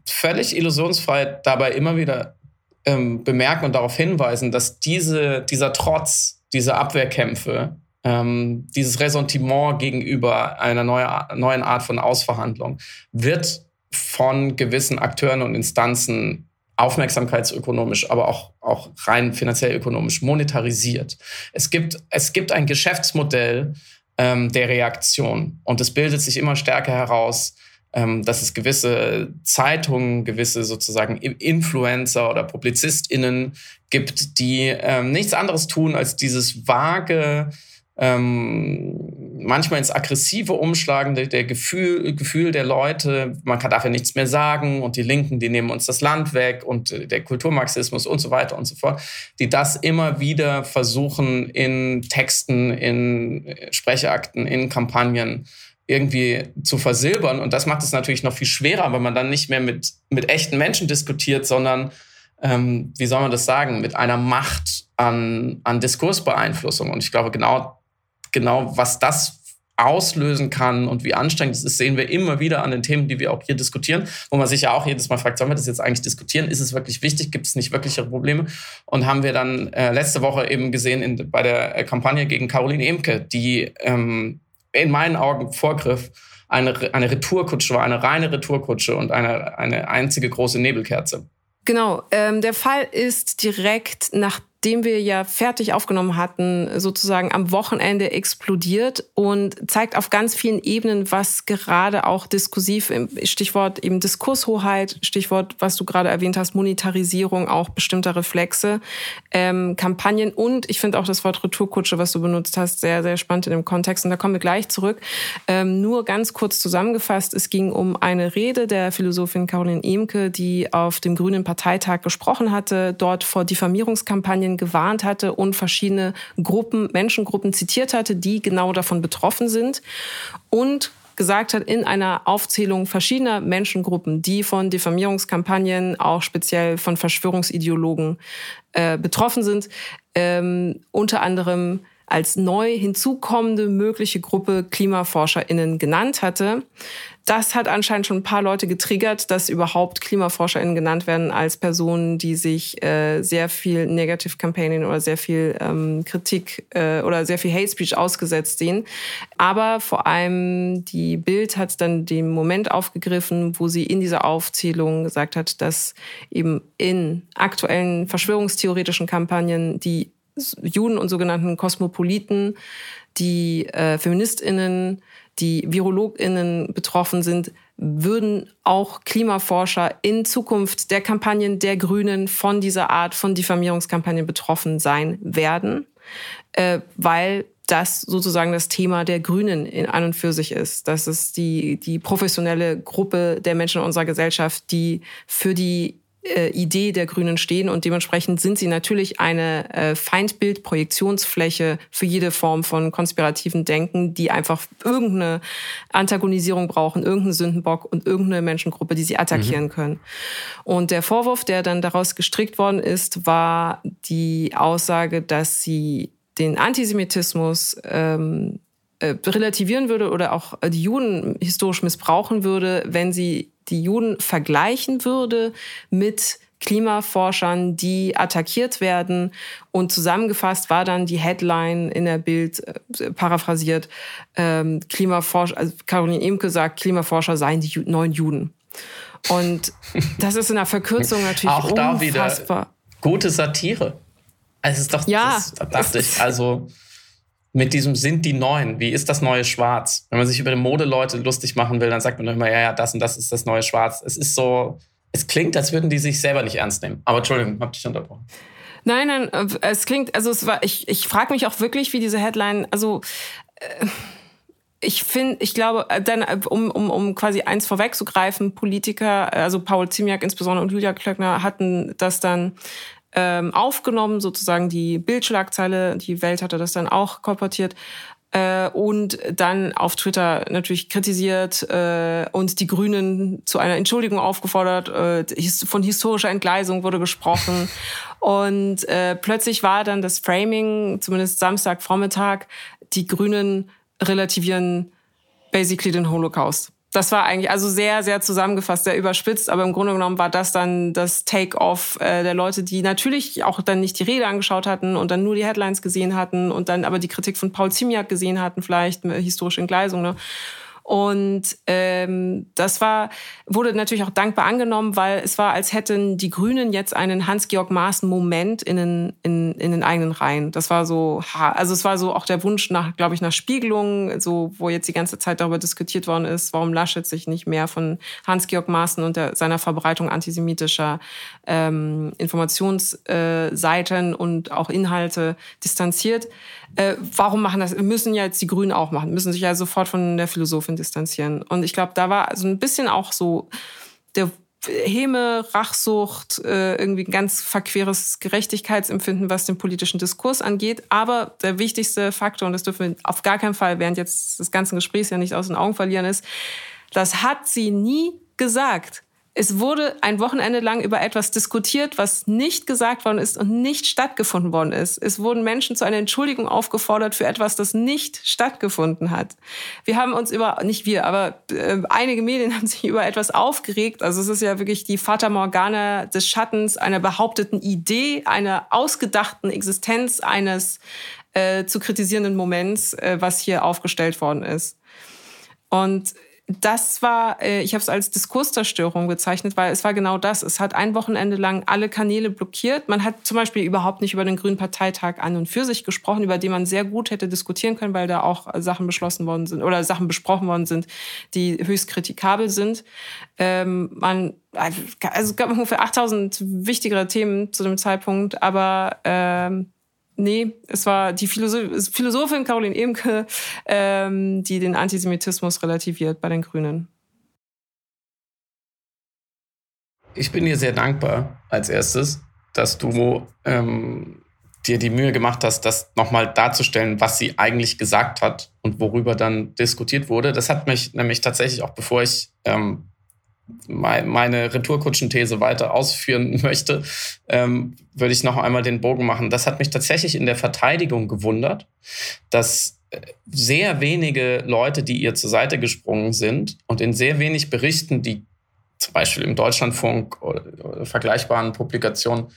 völlig illusionsfrei dabei immer wieder bemerken und darauf hinweisen, dass dieser Trotz, diese Abwehrkämpfe, dieses Ressentiment gegenüber einer neuen Art von Ausverhandlung wird von gewissen Akteuren und Instanzen aufmerksamkeitsökonomisch, aber auch rein finanziell-ökonomisch monetarisiert. Es gibt ein Geschäftsmodell der Reaktion, und es bildet sich immer stärker heraus, dass es gewisse Zeitungen, gewisse sozusagen Influencer oder PublizistInnen gibt, die nichts anderes tun, als dieses vage, manchmal ins aggressive Umschlagen der Gefühl der Leute, man darf ja nichts mehr sagen und die Linken, die nehmen uns das Land weg und der Kulturmarxismus und so weiter und so fort, die das immer wieder versuchen in Texten, in Sprechakten, in Kampagnen irgendwie zu versilbern. Und das macht es natürlich noch viel schwerer, weil man dann nicht mehr mit echten Menschen diskutiert, sondern, wie soll man das sagen, mit einer Macht an Diskursbeeinflussung. Und ich glaube, genau, was das auslösen kann und wie anstrengend es ist, sehen wir immer wieder an den Themen, die wir auch hier diskutieren, wo man sich ja auch jedes Mal fragt, sollen wir das jetzt eigentlich diskutieren? Ist es wirklich wichtig? Gibt es nicht wirklichere Probleme? Und haben wir dann letzte Woche eben gesehen bei der Kampagne gegen Carolin Emcke, die in meinen Augen Vorgriff eine Retourkutsche war, eine reine Retourkutsche und eine einzige große Nebelkerze. Genau, der Fall ist direkt nachdem wir ja fertig aufgenommen hatten, sozusagen am Wochenende explodiert und zeigt auf ganz vielen Ebenen, was gerade auch diskursiv, Stichwort eben Diskurshoheit, Stichwort, was du gerade erwähnt hast, Monetarisierung auch bestimmter Reflexe, Kampagnen, und ich finde auch das Wort Retourkutsche, was du benutzt hast, sehr, sehr spannend in dem Kontext, und da kommen wir gleich zurück. Nur ganz kurz zusammengefasst, es ging um eine Rede der Philosophin Carolin Emcke, die auf dem Grünen Parteitag gesprochen hatte, dort vor Diffamierungskampagnen gewarnt hatte und verschiedene Menschengruppen zitiert hatte, die genau davon betroffen sind, und gesagt hat, in einer Aufzählung verschiedener Menschengruppen, die von Diffamierungskampagnen, auch speziell von Verschwörungsideologen betroffen sind, unter anderem als neu hinzukommende mögliche Gruppe KlimaforscherInnen genannt hatte. Das hat anscheinend schon ein paar Leute getriggert, dass überhaupt KlimaforscherInnen genannt werden als Personen, die sich sehr viel Negative Campaigning oder sehr viel Kritik oder sehr viel Hate Speech ausgesetzt sehen. Aber vor allem die Bild hat dann den Moment aufgegriffen, wo sie in dieser Aufzählung gesagt hat, dass eben in aktuellen verschwörungstheoretischen Kampagnen die Juden und sogenannten Kosmopoliten, die FeministInnen, die VirologInnen betroffen sind, würden auch Klimaforscher in Zukunft der Kampagnen der Grünen von dieser Art von Diffamierungskampagnen betroffen sein werden, weil das sozusagen das Thema der Grünen in an und für sich ist. Das ist die professionelle Gruppe der Menschen in unserer Gesellschaft, die für die Idee der Grünen stehen und dementsprechend sind sie natürlich eine Feindbild, Projektionsfläche für jede Form von konspirativen Denken, die einfach irgendeine Antagonisierung brauchen, irgendeinen Sündenbock und irgendeine Menschengruppe, die sie attackieren können. Und der Vorwurf, der dann daraus gestrickt worden ist, war die Aussage, dass sie den Antisemitismus relativieren würde oder auch die Juden historisch missbrauchen würde, wenn sie die Juden vergleichen würde mit Klimaforschern, die attackiert werden. Und zusammengefasst war dann die Headline in der Bild, paraphrasiert, also Carolin Emcke sagt, Klimaforscher seien die neuen Juden. Und das ist in der Verkürzung natürlich auch unfassbar. Auch da wieder gute Satire. Also es ist doch, ja, das dachte ich, also mit diesem sind die Neuen, wie ist das neue Schwarz? Wenn man sich über die Modeleute lustig machen will, dann sagt man doch immer, ja, das und das ist das neue Schwarz. Es ist so, es klingt, als würden die sich selber nicht ernst nehmen. Aber Entschuldigung, hab dich unterbrochen. Nein, es klingt, also es war, ich frage mich auch wirklich, wie diese Headline, also ich glaube, dann, um quasi eins vorwegzugreifen, Politiker, also Paul Ziemiak insbesondere und Julia Klöckner hatten das dann aufgenommen, sozusagen die Bildschlagzeile, die Welt hatte das dann auch kolportiert und dann auf Twitter natürlich kritisiert und die Grünen zu einer Entschuldigung aufgefordert, von historischer Entgleisung wurde gesprochen und plötzlich war dann das Framing, zumindest Samstagvormittag, die Grünen relativieren basically den Holocaust. Das war eigentlich also sehr, sehr zusammengefasst, sehr überspitzt, aber im Grunde genommen war das dann das Take-off der Leute, die natürlich auch dann nicht die Rede angeschaut hatten und dann nur die Headlines gesehen hatten und dann aber die Kritik von Paul Ziemiak gesehen hatten, vielleicht historische Entgleisung, ne? Und das wurde natürlich auch dankbar angenommen, weil es war, als hätten die Grünen jetzt einen Hans-Georg Maaßen-Moment in den eigenen Reihen. Das war so, also es war so auch der Wunsch nach, glaube ich, nach Spiegelung, so wo jetzt die ganze Zeit darüber diskutiert worden ist, warum Laschet sich nicht mehr von Hans-Georg Maaßen und seiner Verbreitung antisemitischer Informationsseiten und auch Inhalte distanziert. Warum machen das? Müssen ja jetzt die Grünen auch machen, müssen sich ja sofort von der Philosophin distanzieren. Und ich glaube, da war so ein bisschen auch so der Häme, Rachsucht, irgendwie ein ganz verqueres Gerechtigkeitsempfinden, was den politischen Diskurs angeht. Aber der wichtigste Faktor, und das dürfen wir auf gar keinen Fall während jetzt des ganzen Gesprächs ja nicht aus den Augen verlieren, ist, das hat sie nie gesagt. Es wurde ein Wochenende lang über etwas diskutiert, was nicht gesagt worden ist und nicht stattgefunden worden ist. Es wurden Menschen zu einer Entschuldigung aufgefordert für etwas, das nicht stattgefunden hat. Wir haben uns aber einige Medien haben sich über etwas aufgeregt. Also es ist ja wirklich die Fata Morgana des Schattens einer behaupteten Idee, einer ausgedachten Existenz eines zu kritisierenden Moments, was hier aufgestellt worden ist. Und das war, ich habe es als Diskurszerstörung bezeichnet, weil es war genau das. Es hat ein Wochenende lang alle Kanäle blockiert. Man hat zum Beispiel überhaupt nicht über den Grünen Parteitag an und für sich gesprochen, über den man sehr gut hätte diskutieren können, weil da auch Sachen beschlossen worden sind oder Sachen besprochen worden sind, die höchst kritikabel sind. Es gab ungefähr 8000 wichtigere Themen zu dem Zeitpunkt, aber nee, es war die Philosophin Carolin Emcke, die den Antisemitismus relativiert bei den Grünen. Ich bin dir sehr dankbar als erstes, dass du dir die Mühe gemacht hast, das nochmal darzustellen, was sie eigentlich gesagt hat und worüber dann diskutiert wurde. Das hat mich nämlich tatsächlich auch, bevor ich meine Retourkutschen-These weiter ausführen möchte, würde ich noch einmal den Bogen machen. Das hat mich tatsächlich in der Verteidigung gewundert, dass sehr wenige Leute, die ihr zur Seite gesprungen sind und in sehr wenig Berichten, die zum Beispiel im Deutschlandfunk oder vergleichbaren Publikationen,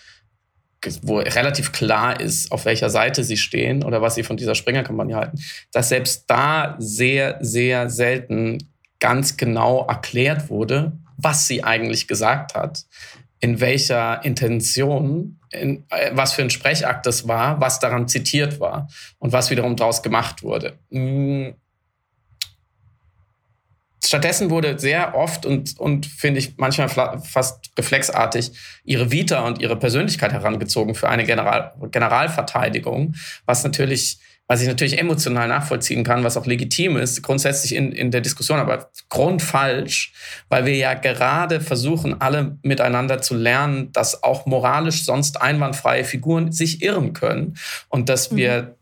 wo relativ klar ist, auf welcher Seite sie stehen oder was sie von dieser Springer-Kampagne halten, dass selbst da sehr, sehr selten ganz genau erklärt wurde, was sie eigentlich gesagt hat, in welcher Intention, was für ein Sprechakt das war, was daran zitiert war und was wiederum daraus gemacht wurde. Stattdessen wurde sehr oft und finde ich manchmal fast reflexartig ihre Vita und ihre Persönlichkeit herangezogen für eine Generalverteidigung, was natürlich was ich natürlich emotional nachvollziehen kann, was auch legitim ist, grundsätzlich in der Diskussion, aber grundfalsch, weil wir ja gerade versuchen, alle miteinander zu lernen, dass auch moralisch sonst einwandfreie Figuren sich irren können und dass wir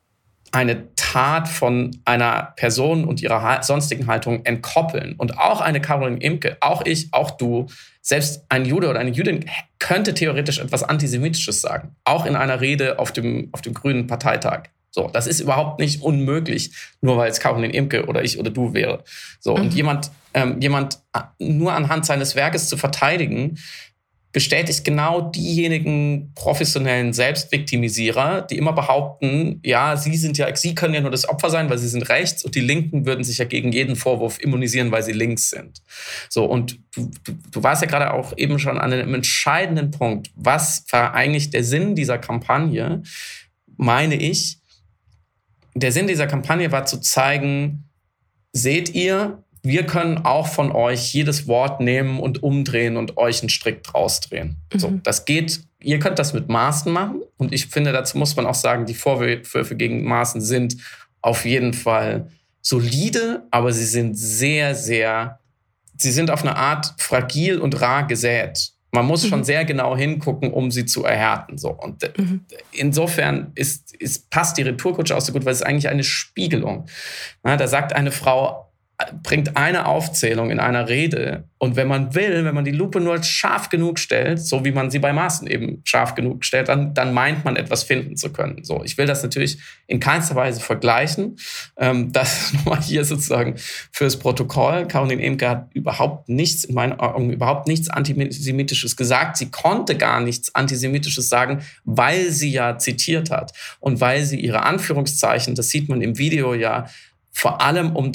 eine Tat von einer Person und ihrer sonstigen Haltung entkoppeln. Und auch eine Carolin Emcke, auch ich, auch du, selbst ein Jude oder eine Jüdin könnte theoretisch etwas Antisemitisches sagen, auch in einer Rede auf dem Grünen Parteitag. So, das ist überhaupt nicht unmöglich, nur weil es Carolin Emcke oder ich oder du wäre. So, und jemand nur anhand seines Werkes zu verteidigen, bestätigt genau diejenigen professionellen Selbstviktimisierer, die immer behaupten, ja, sie können ja nur das Opfer sein, weil sie sind rechts, und die Linken würden sich ja gegen jeden Vorwurf immunisieren, weil sie links sind. So, und du warst ja gerade auch eben schon an einem entscheidenden Punkt. Was war eigentlich der Sinn dieser Kampagne, meine ich? Der Sinn dieser Kampagne war zu zeigen, seht ihr, wir können auch von euch jedes Wort nehmen und umdrehen und euch einen Strick draus drehen. Mhm. So, das geht. Ihr könnt das mit Maaßen machen. Und ich finde, dazu muss man auch sagen, die Vorwürfe gegen Maaßen sind auf jeden Fall solide, aber sie sind sie sind auf eine Art fragil und rar gesät. Man muss schon sehr genau hingucken, um sie zu erhärten. So. Und insofern passt die Retourkutsche auch so gut, weil es ist eigentlich eine Spiegelung. Na, da sagt eine Frau, bringt eine Aufzählung in einer Rede. Und wenn man die Lupe nur scharf genug stellt, so wie man sie bei Maaßen eben scharf genug stellt, dann meint man, etwas finden zu können. So, ich will das natürlich in keinster Weise vergleichen. Das nochmal hier sozusagen fürs Protokoll. Carolin Emcke hat überhaupt nichts, in meinen Augen, überhaupt nichts Antisemitisches gesagt. Sie konnte gar nichts Antisemitisches sagen, weil sie ja zitiert hat. Und weil sie ihre Anführungszeichen, das sieht man im Video ja, vor allem um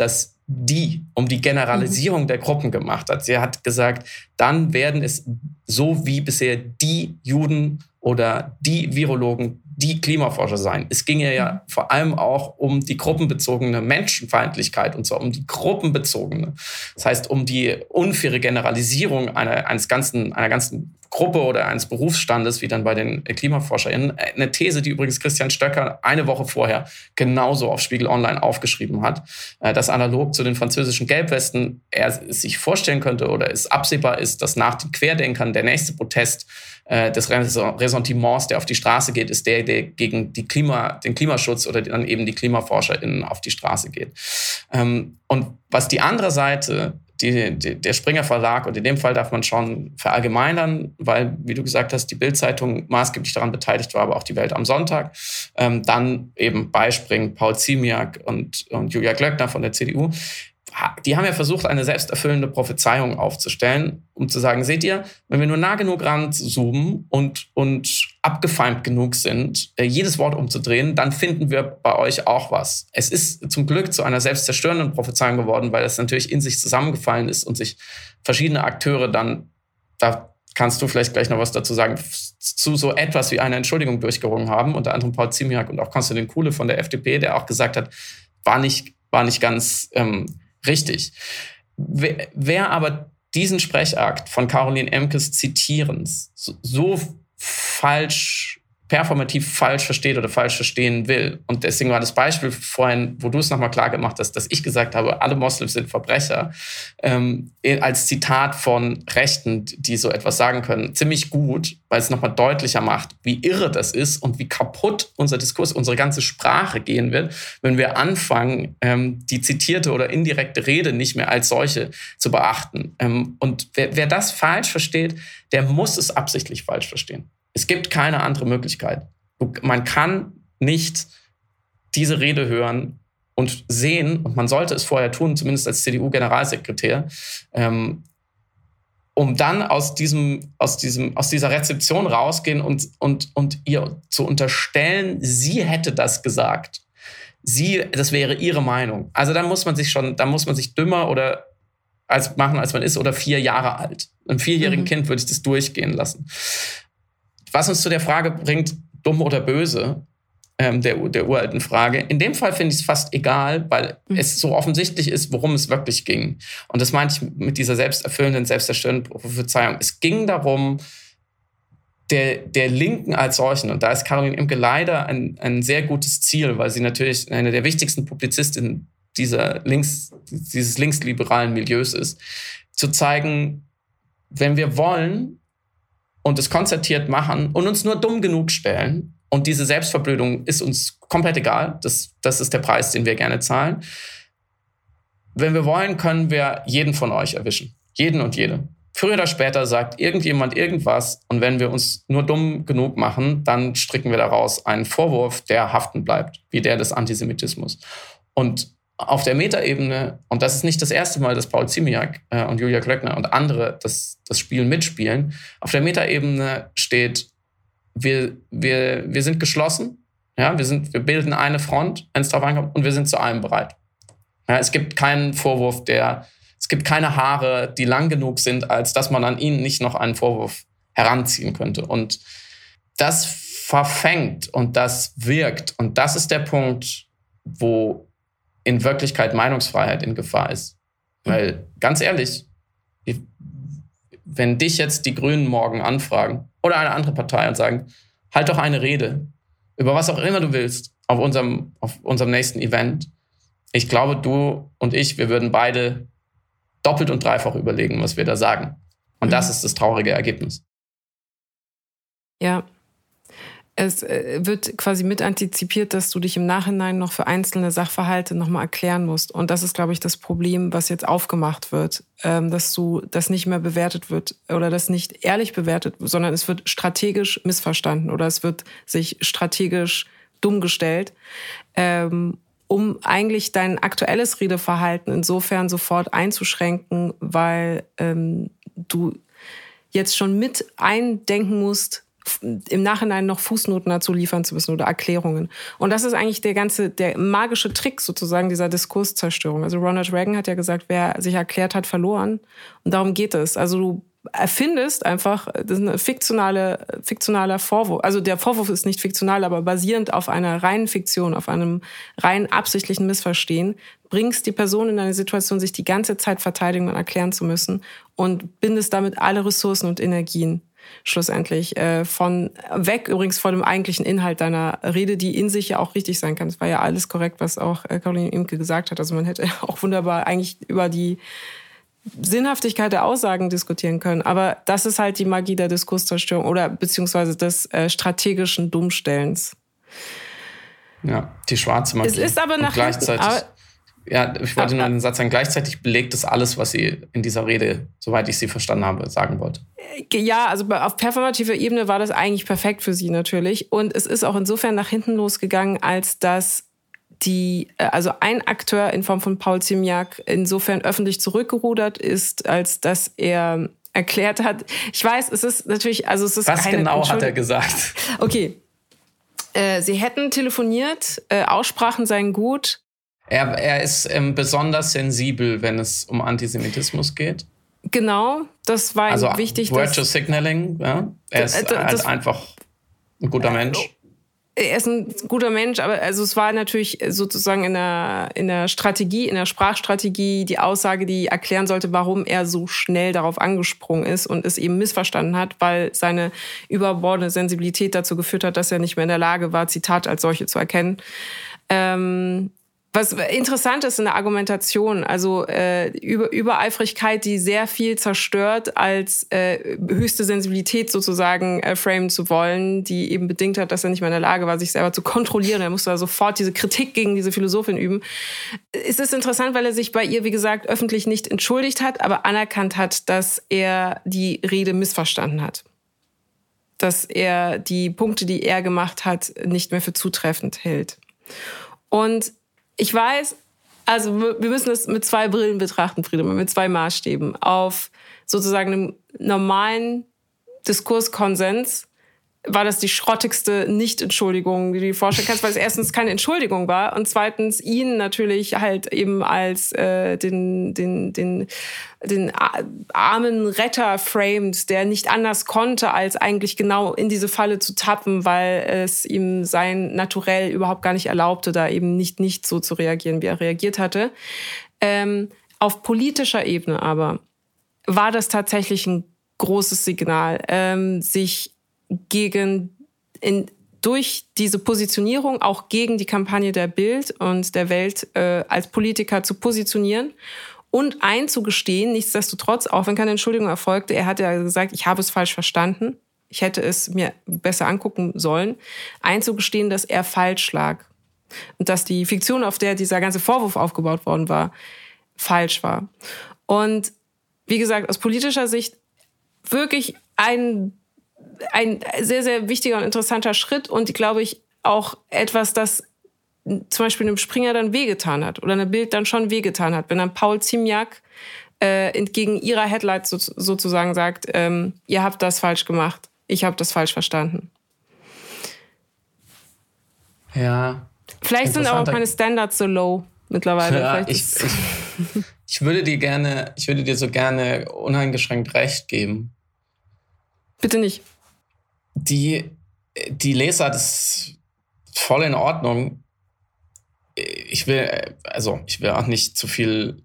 die Generalisierung der Gruppen gemacht hat. Sie hat gesagt, dann werden es so wie bisher die Juden oder die Virologen, die Klimaforscher sein. Es ging ihr ja vor allem auch um die gruppenbezogene Menschenfeindlichkeit, und zwar um die gruppenbezogene. Das heißt, um die unfaire Generalisierung einer ganzen Gruppe oder eines Berufsstandes, wie dann bei den KlimaforscherInnen. Eine These, die übrigens Christian Stöcker eine Woche vorher genauso auf Spiegel Online aufgeschrieben hat, dass analog zu den französischen Gelbwesten er sich vorstellen könnte oder es absehbar ist, dass nach den Querdenkern der nächste Protest des Ressentiments, der auf die Straße geht, ist der gegen den Klimaschutz oder dann eben die KlimaforscherInnen auf die Straße geht. Und was die andere Seite, der Springer Verlag, und in dem Fall darf man schon verallgemeinern, weil, wie du gesagt hast, die Bild-Zeitung maßgeblich daran beteiligt war, aber auch die Welt am Sonntag, dann eben beispringen Paul Ziemiak und Julia Klöckner von der CDU, die haben ja versucht, eine selbsterfüllende Prophezeiung aufzustellen, um zu sagen, seht ihr, wenn wir nur nah genug ranzoomen und abgefeimt genug sind, jedes Wort umzudrehen, dann finden wir bei euch auch was. Es ist zum Glück zu einer selbstzerstörenden Prophezeiung geworden, weil das natürlich in sich zusammengefallen ist und sich verschiedene Akteure dann, da kannst du vielleicht gleich noch was dazu sagen, zu so etwas wie einer Entschuldigung durchgerungen haben, unter anderem Paul Ziemiak und auch Konstantin Kuhle von der FDP, der auch gesagt hat, war nicht ganz richtig. Wer aber diesen Sprechakt von Carolin Emckes Zitierens so falsch, performativ falsch versteht oder falsch verstehen will, und deswegen war das Beispiel vorhin, wo du es nochmal klar gemacht hast, dass ich gesagt habe, alle Moslems sind Verbrecher, als Zitat von Rechten, die so etwas sagen können, ziemlich gut, weil es nochmal deutlicher macht, wie irre das ist und wie kaputt unser Diskurs, unsere ganze Sprache gehen wird, wenn wir anfangen, die zitierte oder indirekte Rede nicht mehr als solche zu beachten. Und wer das falsch versteht, der muss es absichtlich falsch verstehen. Es gibt keine andere Möglichkeit. Man kann nicht diese Rede hören und sehen, und man sollte es vorher tun, zumindest als CDU-Generalsekretär, um dann aus dieser Rezeption rausgehen und ihr zu unterstellen, sie hätte das gesagt. Das wäre ihre Meinung. Also da muss man sich dümmer oder als man ist, oder 4 Jahre alt. Einem 4-jährigen Kind würde ich das durchgehen lassen. Was uns zu der Frage bringt, dumm oder böse, der uralten Frage. In dem Fall finde ich es fast egal, weil es so offensichtlich ist, worum es wirklich ging. Und das meinte ich mit dieser selbsterfüllenden, selbstzerstörenden Prophezeiung. Es ging darum, der Linken als solchen. Und da ist Carolin Emcke leider ein sehr gutes Ziel, weil sie natürlich eine der wichtigsten Publizistinnen dieses linksliberalen Milieus ist, zu zeigen, wenn wir wollen und es konzertiert machen und uns nur dumm genug stellen, und diese Selbstverblödung ist uns komplett egal, das ist der Preis, den wir gerne zahlen. Wenn wir wollen, können wir jeden von euch erwischen. Jeden und jede. Früher oder später sagt irgendjemand irgendwas, und wenn wir uns nur dumm genug machen, dann stricken wir daraus einen Vorwurf, der haften bleibt, wie der des Antisemitismus. Und auf der Metaebene, und das ist nicht das erste Mal, dass Paul Ziemiak und Julia Klöckner und andere das Spiel mitspielen, auf der Metaebene steht, wir sind geschlossen, ja, wir bilden eine Front, wenn es darauf ankommt, und wir sind zu allem bereit. Ja, es gibt keinen Vorwurf, es gibt keine Haare, die lang genug sind, als dass man an ihnen nicht noch einen Vorwurf heranziehen könnte. Und das verfängt und das wirkt. Und das ist der Punkt, wo in Wirklichkeit Meinungsfreiheit in Gefahr ist. Weil, ganz ehrlich, wenn dich jetzt die Grünen morgen anfragen oder eine andere Partei und sagen, halt doch eine Rede über was auch immer du willst auf unserem nächsten Event, ich glaube, du und ich, wir würden beide doppelt und dreifach überlegen, was wir da sagen. Und das ist das traurige Ergebnis. Ja. Es wird quasi mit antizipiert, dass du dich im Nachhinein noch für einzelne Sachverhalte nochmal erklären musst. Und das ist, glaube ich, das Problem, was jetzt aufgemacht wird, dass das nicht mehr bewertet wird oder das nicht ehrlich bewertet, sondern es wird strategisch missverstanden oder es wird sich strategisch dumm gestellt, um eigentlich dein aktuelles Redeverhalten insofern sofort einzuschränken, weil du jetzt schon mit eindenken musst, im Nachhinein noch Fußnoten dazu liefern zu müssen oder Erklärungen. Und das ist eigentlich der magische Trick sozusagen dieser Diskurszerstörung. Also Ronald Reagan hat ja gesagt, wer sich erklärt, hat verloren. Und darum geht es. Also du erfindest einfach, das ist ein fiktionaler Vorwurf. Also der Vorwurf ist nicht fiktional, aber basierend auf einer reinen Fiktion, auf einem rein absichtlichen Missverstehen, bringst die Person in eine Situation, sich die ganze Zeit verteidigen und erklären zu müssen und bindest damit alle Ressourcen und Energien schlussendlich übrigens von dem eigentlichen Inhalt deiner Rede, die in sich ja auch richtig sein kann. Es war ja alles korrekt, was auch Carolin Emcke gesagt hat. Also man hätte auch wunderbar eigentlich über die Sinnhaftigkeit der Aussagen diskutieren können. Aber das ist halt die Magie der Diskurszerstörung oder beziehungsweise des strategischen Dummstellens. Ja, die schwarze Magie. Es ist aber nach gleichzeitig. Ich wollte nur den Satz sagen, gleichzeitig belegt es alles, was sie in dieser Rede, soweit ich sie verstanden habe, sagen wollte. Ja, also auf performativer Ebene war das eigentlich perfekt für sie natürlich. Und es ist auch insofern nach hinten losgegangen, als dass ein Akteur in Form von Paul Ziemiak insofern öffentlich zurückgerudert ist, als dass er erklärt hat. Ich weiß, es ist natürlich, also es ist keine Entschuldigung. Was genau hat er gesagt? Okay. Sie hätten telefoniert, Aussprachen seien gut. Er ist besonders sensibel, wenn es um Antisemitismus geht. Genau, das war also wichtig. Also Virtue Signaling, ja. Er ist halt einfach ein guter Mensch. Er ist ein guter Mensch, aber also es war natürlich sozusagen in der Strategie, in der Sprachstrategie die Aussage, die erklären sollte, warum er so schnell darauf angesprungen ist und es eben missverstanden hat, weil seine überbordende Sensibilität dazu geführt hat, dass er nicht mehr in der Lage war, Zitat als solche zu erkennen. Was interessant ist in der Argumentation, also Übereifrigkeit, die sehr viel zerstört, als höchste Sensibilität sozusagen framen zu wollen, die eben bedingt hat, dass er nicht mehr in der Lage war, sich selber zu kontrollieren. Er musste da sofort diese Kritik gegen diese Philosophin üben. Es ist interessant, weil er sich bei ihr, wie gesagt, öffentlich nicht entschuldigt hat, aber anerkannt hat, dass er die Rede missverstanden hat. Dass er die Punkte, die er gemacht hat, nicht mehr für zutreffend hält. Und ich weiß, also wir müssen es mit zwei Brillen betrachten, Friedemann, mit zwei Maßstäben. Auf sozusagen einem normalen Diskurskonsens war das die schrottigste Nicht-Entschuldigung, die du dir vorstellen kannst, weil es erstens keine Entschuldigung war und zweitens ihn natürlich halt eben als den armen Retter framed, der nicht anders konnte, als eigentlich genau in diese Falle zu tappen, weil es ihm sein Naturell überhaupt gar nicht erlaubte, da eben nicht so zu reagieren, wie er reagiert hatte. Auf politischer Ebene aber war das tatsächlich ein großes Signal, sich durch diese Positionierung auch gegen die Kampagne der Bild und der Welt als Politiker zu positionieren und einzugestehen, nichtsdestotrotz, auch wenn keine Entschuldigung erfolgte, er hat ja gesagt, ich habe es falsch verstanden, ich hätte es mir besser angucken sollen, einzugestehen, dass er falsch lag und dass die Fiktion, auf der dieser ganze Vorwurf aufgebaut worden war, falsch war. Und wie gesagt, aus politischer Sicht wirklich ein sehr, sehr wichtiger und interessanter Schritt und, glaube ich, auch etwas, das zum Beispiel einem Springer dann wehgetan hat oder einer Bild dann schon wehgetan hat. Wenn dann Paul Ziemiak entgegen ihrer Headlight sozusagen sagt, ihr habt das falsch gemacht, ich habe das falsch verstanden. Ja. Vielleicht sind aber auch meine Standards so low mittlerweile. Ja, ich würde dir so gerne uneingeschränkt Recht geben. Bitte nicht. Die Leser, das ist voll in Ordnung. Ich will auch nicht zu viel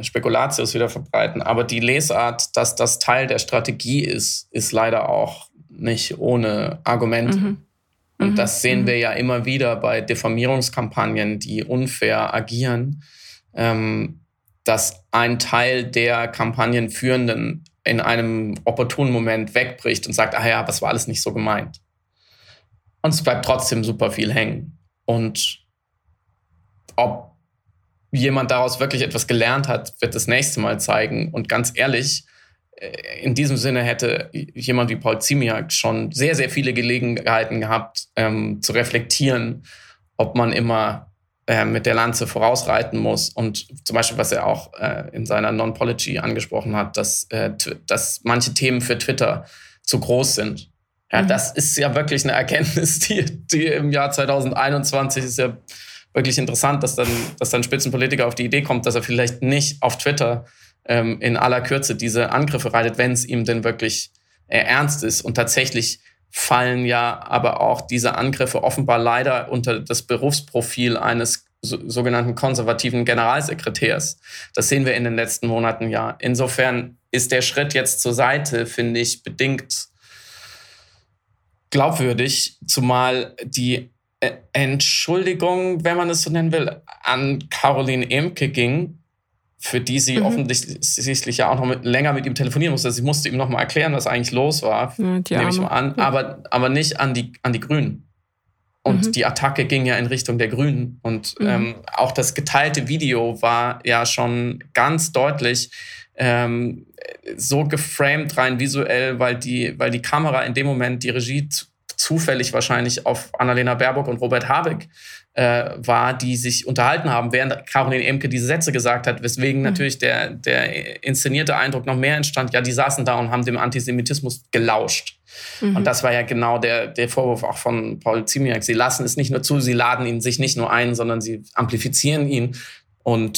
Spekulatius wieder verbreiten, aber die Lesart, dass das Teil der Strategie ist, ist leider auch nicht ohne Argumente. Mhm. Und das sehen wir ja immer wieder bei Diffamierungskampagnen, die unfair agieren, dass ein Teil der Kampagnenführenden in einem opportunen Moment wegbricht und sagt, das war alles nicht so gemeint. Und es bleibt trotzdem super viel hängen. Und ob jemand daraus wirklich etwas gelernt hat, wird das nächste Mal zeigen. Und ganz ehrlich, in diesem Sinne hätte jemand wie Paul Ziemiak schon sehr, sehr viele Gelegenheiten gehabt, zu reflektieren, ob man immer mit der Lanze vorausreiten muss. Und zum Beispiel, was er auch in seiner Non-Policy angesprochen hat, dass manche Themen für Twitter zu groß sind. Ja, das ist ja wirklich eine Erkenntnis, die im Jahr 2021 ist ja wirklich interessant, dass dann Spitzenpolitiker auf die Idee kommt, dass er vielleicht nicht auf Twitter in aller Kürze diese Angriffe reitet, wenn es ihm denn wirklich ernst ist. Und tatsächlich fallen ja aber auch diese Angriffe offenbar leider unter das Berufsprofil eines sogenannten konservativen Generalsekretärs. Das sehen wir in den letzten Monaten ja. Insofern ist der Schritt jetzt zur Seite, finde ich, bedingt glaubwürdig, zumal die Entschuldigung, wenn man es so nennen will, an Carolin Emcke ging, für die sie offensichtlich ja auch noch länger mit ihm telefonieren musste. Also sie musste ihm noch mal erklären, was eigentlich los war, nehme ich mal an, aber nicht an die Grünen. Und die Attacke ging ja in Richtung der Grünen. Und auch das geteilte Video war ja schon ganz deutlich so geframed rein visuell, weil die Kamera in dem Moment, die Regie zufällig wahrscheinlich auf Annalena Baerbock und Robert Habeck war, die sich unterhalten haben, während Carolin Emcke diese Sätze gesagt hat, weswegen natürlich der inszenierte Eindruck noch mehr entstand, ja, die saßen da und haben dem Antisemitismus gelauscht. Und das war ja genau der Vorwurf auch von Paul Ziemiak. Sie lassen es nicht nur zu, sie laden ihn sich nicht nur ein, sondern sie amplifizieren ihn und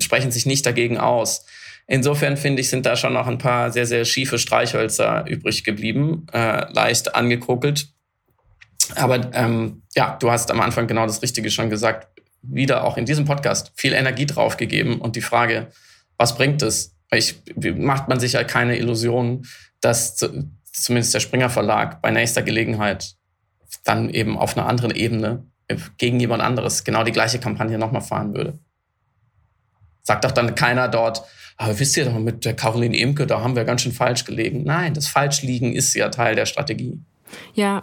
sprechen sich nicht dagegen aus. Insofern, finde ich, sind da schon noch ein paar sehr, sehr schiefe Streichhölzer übrig geblieben, leicht angekokelt. Aber du hast am Anfang genau das Richtige schon gesagt, wieder auch in diesem Podcast viel Energie drauf gegeben. Und die Frage, was bringt es? Macht man sich ja keine Illusionen, dass zumindest der Springer Verlag bei nächster Gelegenheit dann eben auf einer anderen Ebene gegen jemand anderes genau die gleiche Kampagne nochmal fahren würde. Sagt doch dann keiner dort, aber wisst ihr doch, mit der Carolin Emcke, da haben wir ganz schön falsch gelegen. Nein, das Falschliegen ist ja Teil der Strategie. Ja.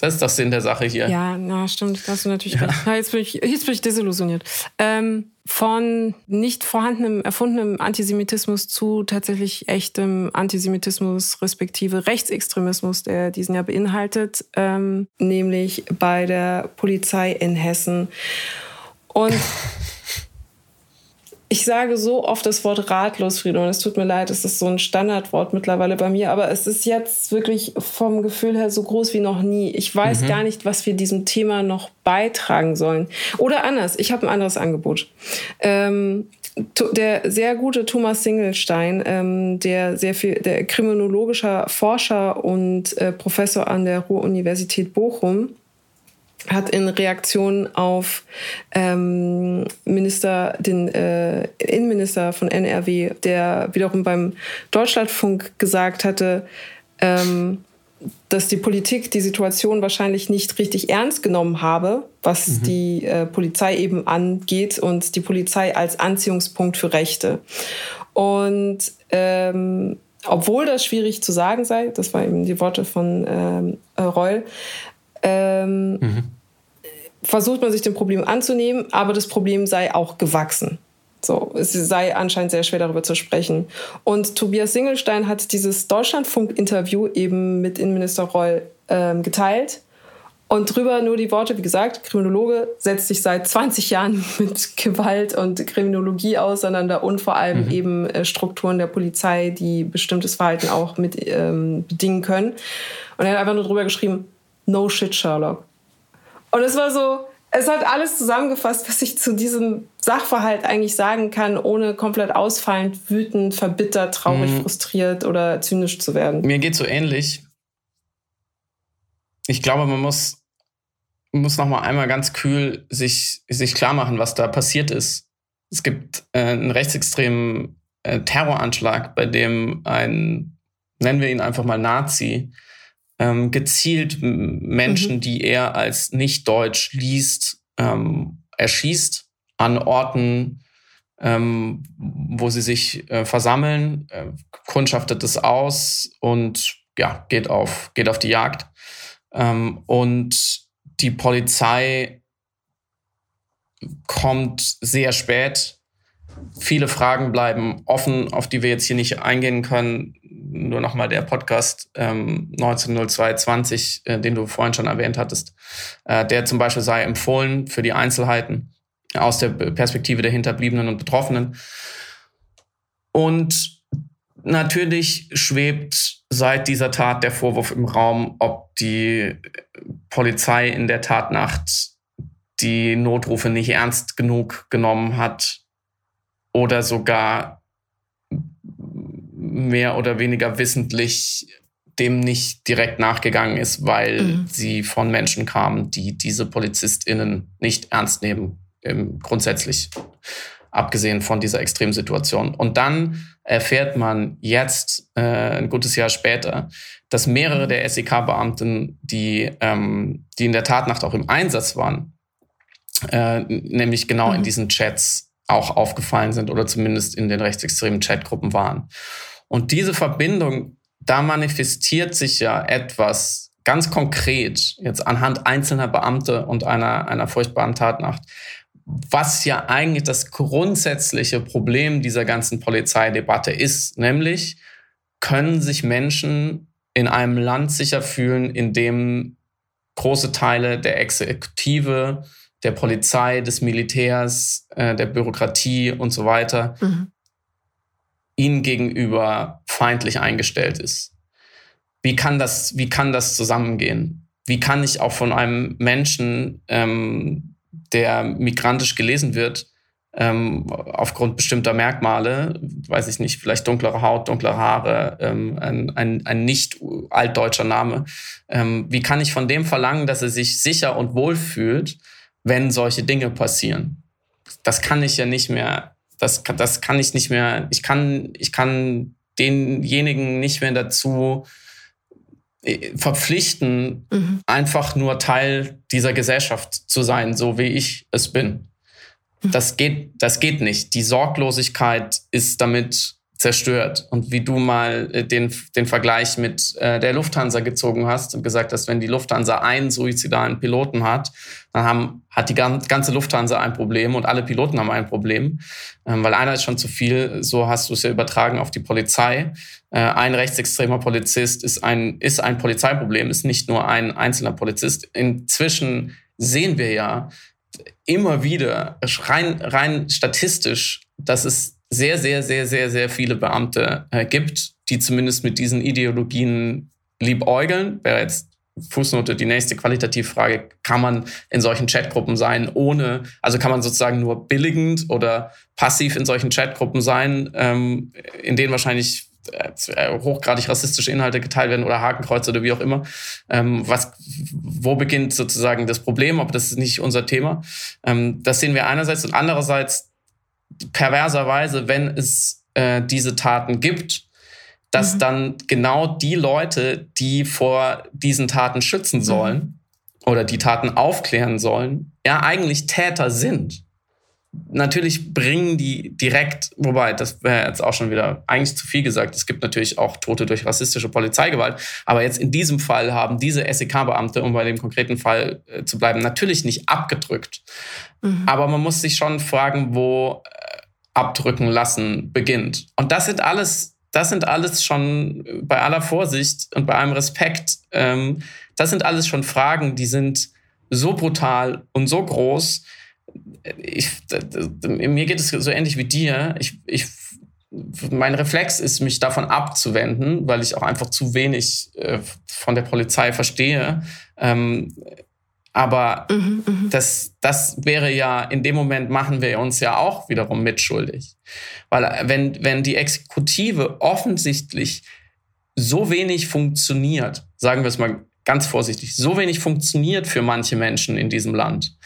Das ist doch Sinn der Sache hier. Ja, na stimmt, da hast du natürlich recht. Ja, jetzt bin ich desillusioniert. Von nicht vorhandenem, erfundenem Antisemitismus zu tatsächlich echtem Antisemitismus respektive Rechtsextremismus, der diesen ja beinhaltet, nämlich bei der Polizei in Hessen. Und ich sage so oft das Wort ratlos, Friedemann. Es tut mir leid, es ist so ein Standardwort mittlerweile bei mir. Aber es ist jetzt wirklich vom Gefühl her so groß wie noch nie. Ich weiß gar nicht, was wir diesem Thema noch beitragen sollen. Oder anders, ich habe ein anderes Angebot. Der sehr gute Thomas Singelnstein, der kriminologischer Forscher und Professor an der Ruhr-Universität Bochum, hat in Reaktion auf den Innenminister von NRW, der wiederum beim Deutschlandfunk gesagt hatte, dass die Politik die Situation wahrscheinlich nicht richtig ernst genommen habe, was die Polizei eben angeht und die Polizei als Anziehungspunkt für Rechte. Und obwohl das schwierig zu sagen sei, das waren eben die Worte von Reul, versucht man sich dem Problem anzunehmen, aber das Problem sei auch gewachsen. So, es sei anscheinend sehr schwer, darüber zu sprechen. Und Tobias Singelnstein hat dieses Deutschlandfunk-Interview eben mit Innenminister Reul geteilt. Und drüber nur die Worte, wie gesagt, Kriminologe, setzt sich seit 20 Jahren mit Gewalt und Kriminologie auseinander und vor allem eben Strukturen der Polizei, die bestimmtes Verhalten auch mit bedingen können. Und er hat einfach nur drüber geschrieben, no shit, Sherlock. Und es war so... Es hat alles zusammengefasst, was ich zu diesem Sachverhalt eigentlich sagen kann, ohne komplett ausfallend, wütend, verbittert, traurig, frustriert oder zynisch zu werden. Mir geht's so ähnlich. Ich glaube, man muss noch mal einmal ganz kühl sich klar machen, was da passiert ist. Es gibt einen rechtsextremen Terroranschlag, bei dem ein, nennen wir ihn einfach mal Nazi, gezielt Menschen, die er als nicht deutsch liest, erschießt an Orten, wo sie sich versammeln, kundschaftet es aus und ja, geht auf die Jagd. Und die Polizei kommt sehr spät. Viele Fragen bleiben offen, auf die wir jetzt hier nicht eingehen können. Nur nochmal der Podcast 190220, den du vorhin schon erwähnt hattest, der zum Beispiel sei empfohlen für die Einzelheiten aus der Perspektive der Hinterbliebenen und Betroffenen. Und natürlich schwebt seit dieser Tat der Vorwurf im Raum, ob die Polizei in der Tatnacht die Notrufe nicht ernst genug genommen hat oder sogar mehr oder weniger wissentlich dem nicht direkt nachgegangen ist, weil sie von Menschen kamen, die diese PolizistInnen nicht ernst nehmen, grundsätzlich, abgesehen von dieser Extremsituation. Und dann erfährt man jetzt, ein gutes Jahr später, dass mehrere der SEK-Beamten, die in der Tatnacht auch im Einsatz waren, nämlich genau in diesen Chats auch aufgefallen sind oder zumindest in den rechtsextremen Chatgruppen waren. Und diese Verbindung, da manifestiert sich ja etwas ganz konkret, jetzt anhand einzelner Beamte und einer furchtbaren Tatnacht, was ja eigentlich das grundsätzliche Problem dieser ganzen Polizeidebatte ist, nämlich können sich Menschen in einem Land sicher fühlen, in dem große Teile der Exekutive, der Polizei, des Militärs, der Bürokratie und so weiter, ihnen gegenüber feindlich eingestellt ist. Wie kann das zusammengehen? Wie kann ich auch von einem Menschen, der migrantisch gelesen wird, aufgrund bestimmter Merkmale, weiß ich nicht, vielleicht dunklere Haut, dunklere Haare, ein nicht altdeutscher Name, wie kann ich von dem verlangen, dass er sich sicher und wohl fühlt, wenn solche Dinge passieren? Das kann ich ja nicht mehr, ich kann denjenigen nicht mehr dazu verpflichten, einfach nur Teil dieser Gesellschaft zu sein, so wie ich es bin. Das geht nicht. Die Sorglosigkeit ist damit zerstört. Und wie du mal den Vergleich mit der Lufthansa gezogen hast und gesagt hast, wenn die Lufthansa einen suizidalen Piloten hat, dann hat die ganze Lufthansa ein Problem und alle Piloten haben ein Problem, weil einer ist schon zu viel. So hast du es ja übertragen auf die Polizei. Ein rechtsextremer Polizist ist ein Polizeiproblem, ist nicht nur ein einzelner Polizist. Inzwischen sehen wir ja immer wieder rein statistisch, dass es sehr, sehr, sehr, sehr, sehr viele Beamte gibt, die zumindest mit diesen Ideologien liebäugeln. Wäre jetzt Fußnote die nächste Qualitativfrage, kann man in solchen Chatgruppen sein ohne, also kann man sozusagen nur billigend oder passiv in solchen Chatgruppen sein, in denen wahrscheinlich hochgradig rassistische Inhalte geteilt werden oder Hakenkreuze oder wie auch immer. Wo beginnt sozusagen das Problem? Aber das ist nicht unser Thema. Das sehen wir einerseits und andererseits perverserweise, wenn es diese Taten gibt, dass dann genau die Leute, die vor diesen Taten schützen sollen oder die Taten aufklären sollen, ja eigentlich Täter sind. Natürlich bringen die direkt, wobei, das wäre jetzt auch schon wieder eigentlich zu viel gesagt, es gibt natürlich auch Tote durch rassistische Polizeigewalt, aber jetzt in diesem Fall haben diese SEK-Beamte, um bei dem konkreten Fall zu bleiben, natürlich nicht abgedrückt. Mhm. Aber man muss sich schon fragen, wo abdrücken lassen beginnt. Und das sind alles schon, bei aller Vorsicht und bei allem Respekt, das sind alles schon Fragen, die sind so brutal und so groß. Mir geht es so ähnlich wie dir. Mein Reflex ist, mich davon abzuwenden, weil ich auch einfach zu wenig von der Polizei verstehe. Aber das wäre ja, in dem Moment machen wir uns ja auch wiederum mitschuldig. Weil wenn die Exekutive offensichtlich so wenig funktioniert, sagen wir es mal ganz vorsichtig, so wenig funktioniert für manche Menschen in diesem Land,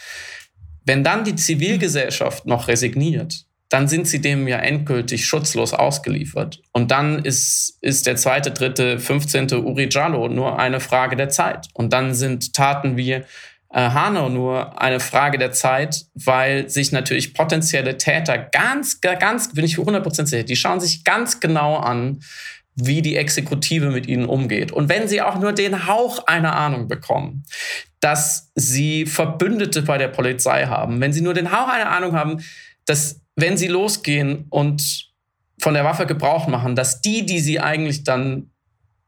wenn dann die Zivilgesellschaft noch resigniert, dann sind sie dem ja endgültig schutzlos ausgeliefert. Und dann ist der 2., 3., 15. Uri Jallo nur eine Frage der Zeit. Und dann sind Taten wie Hanau nur eine Frage der Zeit, weil sich natürlich potenzielle Täter ganz, bin ich für 100% sicher, die schauen sich ganz genau an, wie die Exekutive mit ihnen umgeht. Und wenn sie auch nur den Hauch einer Ahnung bekommen, dass sie Verbündete bei der Polizei haben, wenn sie nur den Hauch einer Ahnung haben, dass wenn sie losgehen und von der Waffe Gebrauch machen, dass die sie eigentlich dann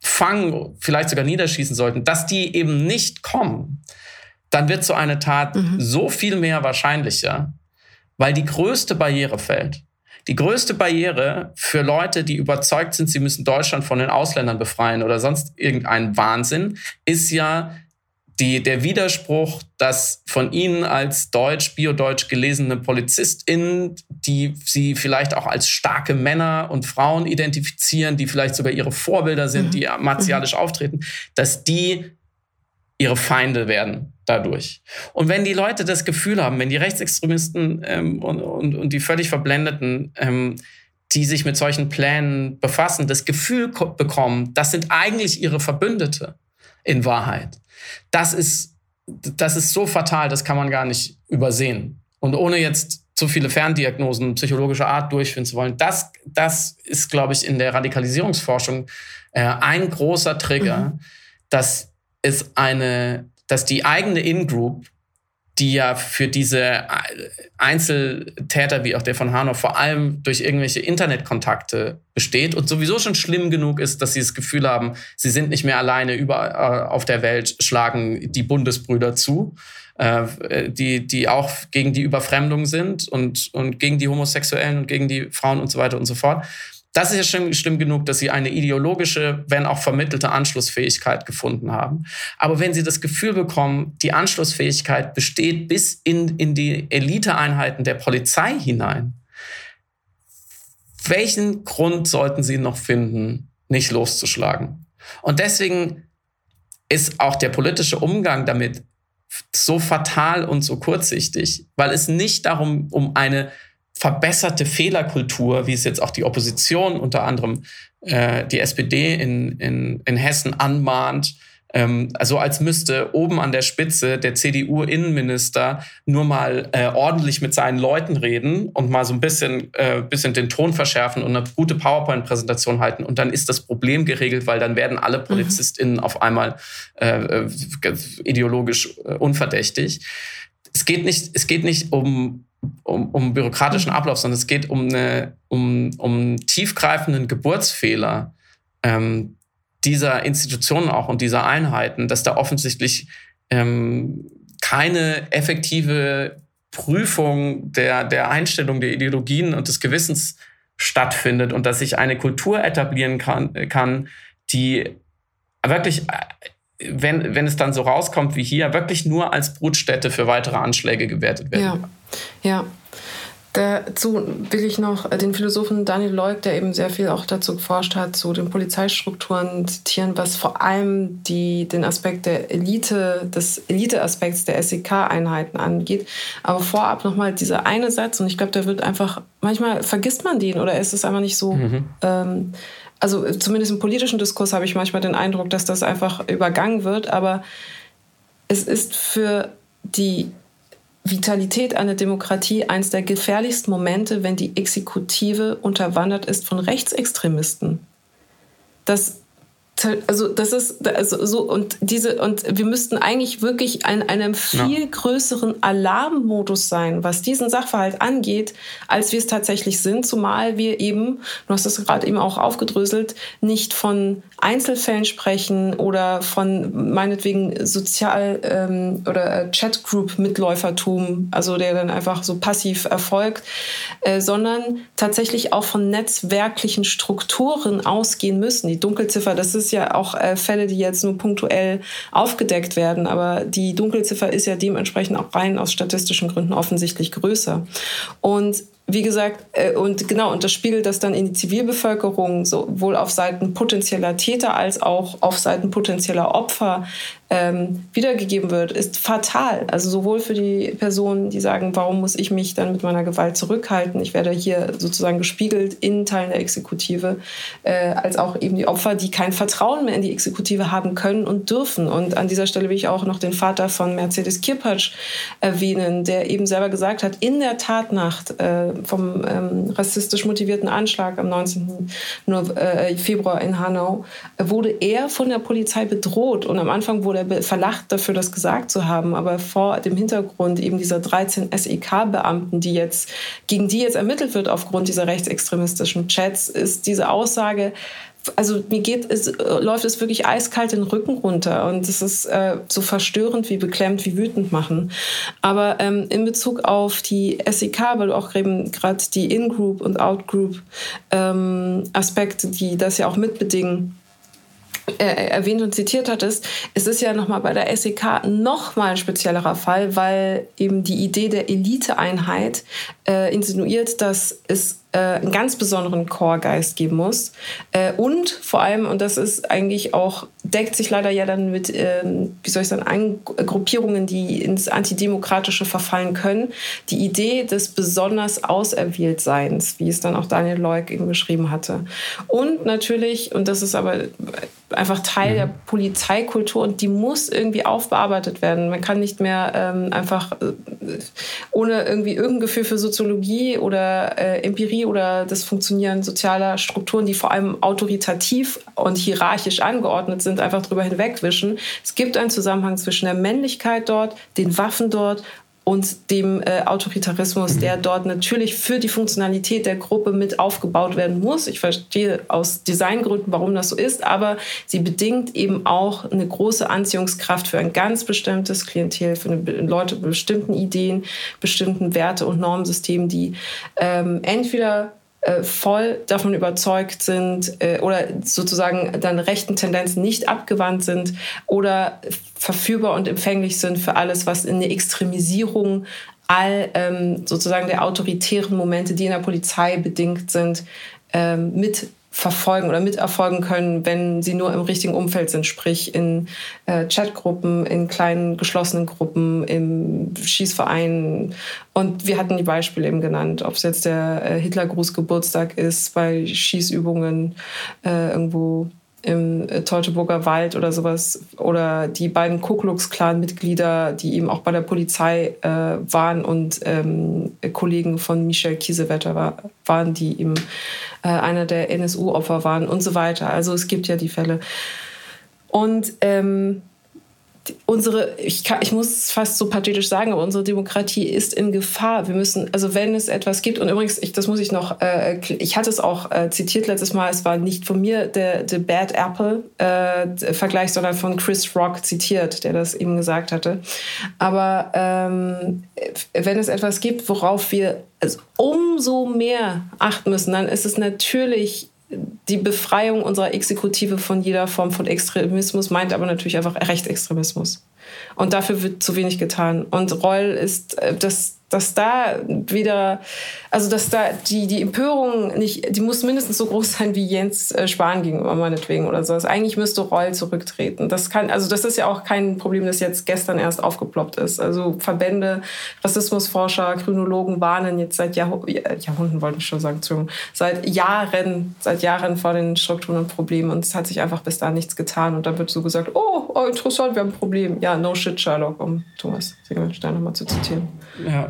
fangen, vielleicht sogar niederschießen sollten, dass die eben nicht kommen, dann wird so eine Tat so viel mehr wahrscheinlicher, weil die größte Barriere fällt. Die größte Barriere für Leute, die überzeugt sind, sie müssen Deutschland von den Ausländern befreien oder sonst irgendeinen Wahnsinn, ist ja der Widerspruch, dass von ihnen als deutsch, biodeutsch gelesene PolizistInnen, die sie vielleicht auch als starke Männer und Frauen identifizieren, die vielleicht sogar ihre Vorbilder sind, die martialisch auftreten, dass die ihre Feinde werden dadurch. Und wenn die Leute das Gefühl haben, wenn die Rechtsextremisten und die völlig Verblendeten, die sich mit solchen Plänen befassen, das Gefühl bekommen, das sind eigentlich ihre Verbündete in Wahrheit. Das ist so fatal, das kann man gar nicht übersehen. Und ohne jetzt zu viele Ferndiagnosen psychologischer Art durchführen zu wollen, das ist, glaube ich, in der Radikalisierungsforschung ein großer Trigger, dass die eigene In-Group, die ja für diese Einzeltäter, wie auch der von Hanau, vor allem durch irgendwelche Internetkontakte besteht und sowieso schon schlimm genug ist, dass sie das Gefühl haben, sie sind nicht mehr alleine, überall auf der Welt schlagen die Bundesbrüder zu, die auch gegen die Überfremdung sind und gegen die Homosexuellen und gegen die Frauen und so weiter und so fort. Das ist ja schon schlimm genug, dass sie eine ideologische, wenn auch vermittelte Anschlussfähigkeit gefunden haben. Aber wenn sie das Gefühl bekommen, die Anschlussfähigkeit besteht bis in die Eliteeinheiten der Polizei hinein, welchen Grund sollten sie noch finden, nicht loszuschlagen? Und deswegen ist auch der politische Umgang damit so fatal und so kurzsichtig, weil es nicht darum um eine verbesserte Fehlerkultur, wie es jetzt auch die Opposition, unter anderem die SPD in Hessen anmahnt, also als müsste oben an der Spitze der CDU-Innenminister nur mal ordentlich mit seinen Leuten reden und mal so ein bisschen den Ton verschärfen und eine gute PowerPoint-Präsentation halten und dann ist das Problem geregelt, weil dann werden alle PolizistInnen auf einmal ideologisch unverdächtig. Es geht nicht um bürokratischen Ablauf, sondern es geht um tiefgreifenden Geburtsfehler dieser Institutionen auch und dieser Einheiten, dass da offensichtlich keine effektive Prüfung der Einstellung der Ideologien und des Gewissens stattfindet und dass sich eine Kultur etablieren kann, die wirklich, wenn es dann so rauskommt wie hier, wirklich nur als Brutstätte für weitere Anschläge gewertet werden. Ja. Dazu will ich noch den Philosophen Daniel Loick, der eben sehr viel auch dazu geforscht hat, zu den Polizeistrukturen zitieren, was vor allem den Aspekt der Elite, des Elite-Aspekts der SEK-Einheiten angeht. Aber vorab nochmal dieser eine Satz, und ich glaube, der wird einfach, manchmal vergisst man den oder ist es einfach nicht so, also zumindest im politischen Diskurs habe ich manchmal den Eindruck, dass das einfach übergangen wird, aber es ist für die Vitalität einer Demokratie eines der gefährlichsten Momente, wenn die Exekutive unterwandert ist von Rechtsextremisten. Wir müssten eigentlich wirklich in einem viel größeren Alarmmodus sein, was diesen Sachverhalt angeht, als wir es tatsächlich sind, zumal wir eben, du hast es gerade eben auch aufgedröselt, nicht von Einzelfällen sprechen oder von meinetwegen Sozial- oder Chatgroup-Mitläufertum, also der dann einfach so passiv erfolgt, sondern tatsächlich auch von netzwerklichen Strukturen ausgehen müssen. Die Dunkelziffer, das ist ja auch Fälle, die jetzt nur punktuell aufgedeckt werden, aber die Dunkelziffer ist ja dementsprechend auch rein aus statistischen Gründen offensichtlich größer. Und wie gesagt, und das spiegelt das dann in die Zivilbevölkerung sowohl auf Seiten potenzieller Täter als auch auf Seiten potenzieller Opfer wiedergegeben wird, ist fatal. Also sowohl für die Personen, die sagen, warum muss ich mich dann mit meiner Gewalt zurückhalten? Ich werde hier sozusagen gespiegelt in Teilen der Exekutive, als auch eben die Opfer, die kein Vertrauen mehr in die Exekutive haben können und dürfen. Und an dieser Stelle will ich auch noch den Vater von Mercedes Kirpacz erwähnen, der eben selber gesagt hat, in der Tatnacht vom rassistisch motivierten Anschlag am 19. Februar in Hanau wurde er von der Polizei bedroht. Und am Anfang wurde verlacht dafür, das gesagt zu haben, aber vor dem Hintergrund eben dieser 13 SEK-Beamten, gegen die jetzt ermittelt wird aufgrund dieser rechtsextremistischen Chats, ist diese Aussage, also läuft es wirklich eiskalt den Rücken runter, und es ist so verstörend wie beklemmt, wie wütend machen. Aber in Bezug auf die SEK, weil du auch eben gerade die In-Group- und Out-Group-Aspekte, die das ja auch mitbedingen, erwähnt und zitiert hat, es ist ja nochmal bei der SEK nochmal ein speziellerer Fall, weil eben die Idee der Eliteeinheit insinuiert, dass es einen ganz besonderen Chorgeist geben muss. Und vor allem, und das ist eigentlich auch, deckt sich leider ja dann mit, Gruppierungen, die ins Antidemokratische verfallen können, die Idee des besonders Auserwähltseins, wie es dann auch Daniel Loick eben beschrieben hatte. Und natürlich, und das ist aber einfach Teil der Polizeikultur, und die muss irgendwie aufbearbeitet werden. Man kann nicht mehr ohne irgendwie irgendein Gefühl für Soziologie oder Empirie oder das Funktionieren sozialer Strukturen, die vor allem autoritativ und hierarchisch angeordnet sind, einfach drüber hinwegwischen. Es gibt einen Zusammenhang zwischen der Männlichkeit dort, den Waffen dort und dem Autoritarismus, der dort natürlich für die Funktionalität der Gruppe mit aufgebaut werden muss. Ich verstehe aus Designgründen, warum das so ist, aber sie bedingt eben auch eine große Anziehungskraft für ein ganz bestimmtes Klientel, für Leute mit bestimmten Ideen, bestimmten Werte- und Normensystemen, die entweder voll davon überzeugt sind oder sozusagen dann rechten Tendenzen nicht abgewandt sind oder verfügbar und empfänglich sind für alles, was in eine Extremisierung all sozusagen der autoritären Momente, die in der Polizei bedingt sind, mitverfolgen oder miterfolgen können, wenn sie nur im richtigen Umfeld sind, sprich in Chatgruppen, in kleinen geschlossenen Gruppen, im Schießverein. Und wir hatten die Beispiele eben genannt, ob es jetzt der Hitlergrußgeburtstag ist, bei Schießübungen irgendwo im Teutoburger Wald oder sowas, oder die beiden Ku Klux Klan-Mitglieder, die eben auch bei der Polizei waren und Kollegen von Michel Kiesewetter waren, die eben einer der NSU-Opfer waren und so weiter. Also es gibt ja die Fälle. Und ich muss es fast so pathetisch sagen, aber unsere Demokratie ist in Gefahr. Wir müssen, also wenn es etwas gibt, und übrigens, ich hatte es auch zitiert letztes Mal, es war nicht von mir der Bad Apple Vergleich, sondern von Chris Rock zitiert, der das eben gesagt hatte. Aber wenn es etwas gibt, worauf wir umso mehr achten müssen, dann ist es natürlich die Befreiung unserer Exekutive von jeder Form von Extremismus, meint aber natürlich einfach Rechtsextremismus. Und dafür wird zu wenig getan. Und Reul ist das dass da wieder, also dass da die Empörung nicht, die muss mindestens so groß sein wie Jens Spahn gegenüber meinetwegen oder so. Also eigentlich müsste Reul zurücktreten. Das kann, also das ist ja auch kein Problem, das jetzt gestern erst aufgeploppt ist. Also Verbände, Rassismusforscher, Kriminologen warnen jetzt seit Jahrhunderten, wollte ich schon sagen, seit Jahren vor den Strukturen und Problemen, und es hat sich einfach bis da nichts getan, und dann wird so gesagt, oh interessant, wir haben ein Problem. Ja, no shit, Sherlock, um Thomas Singelnstein nochmal zu zitieren. Ja.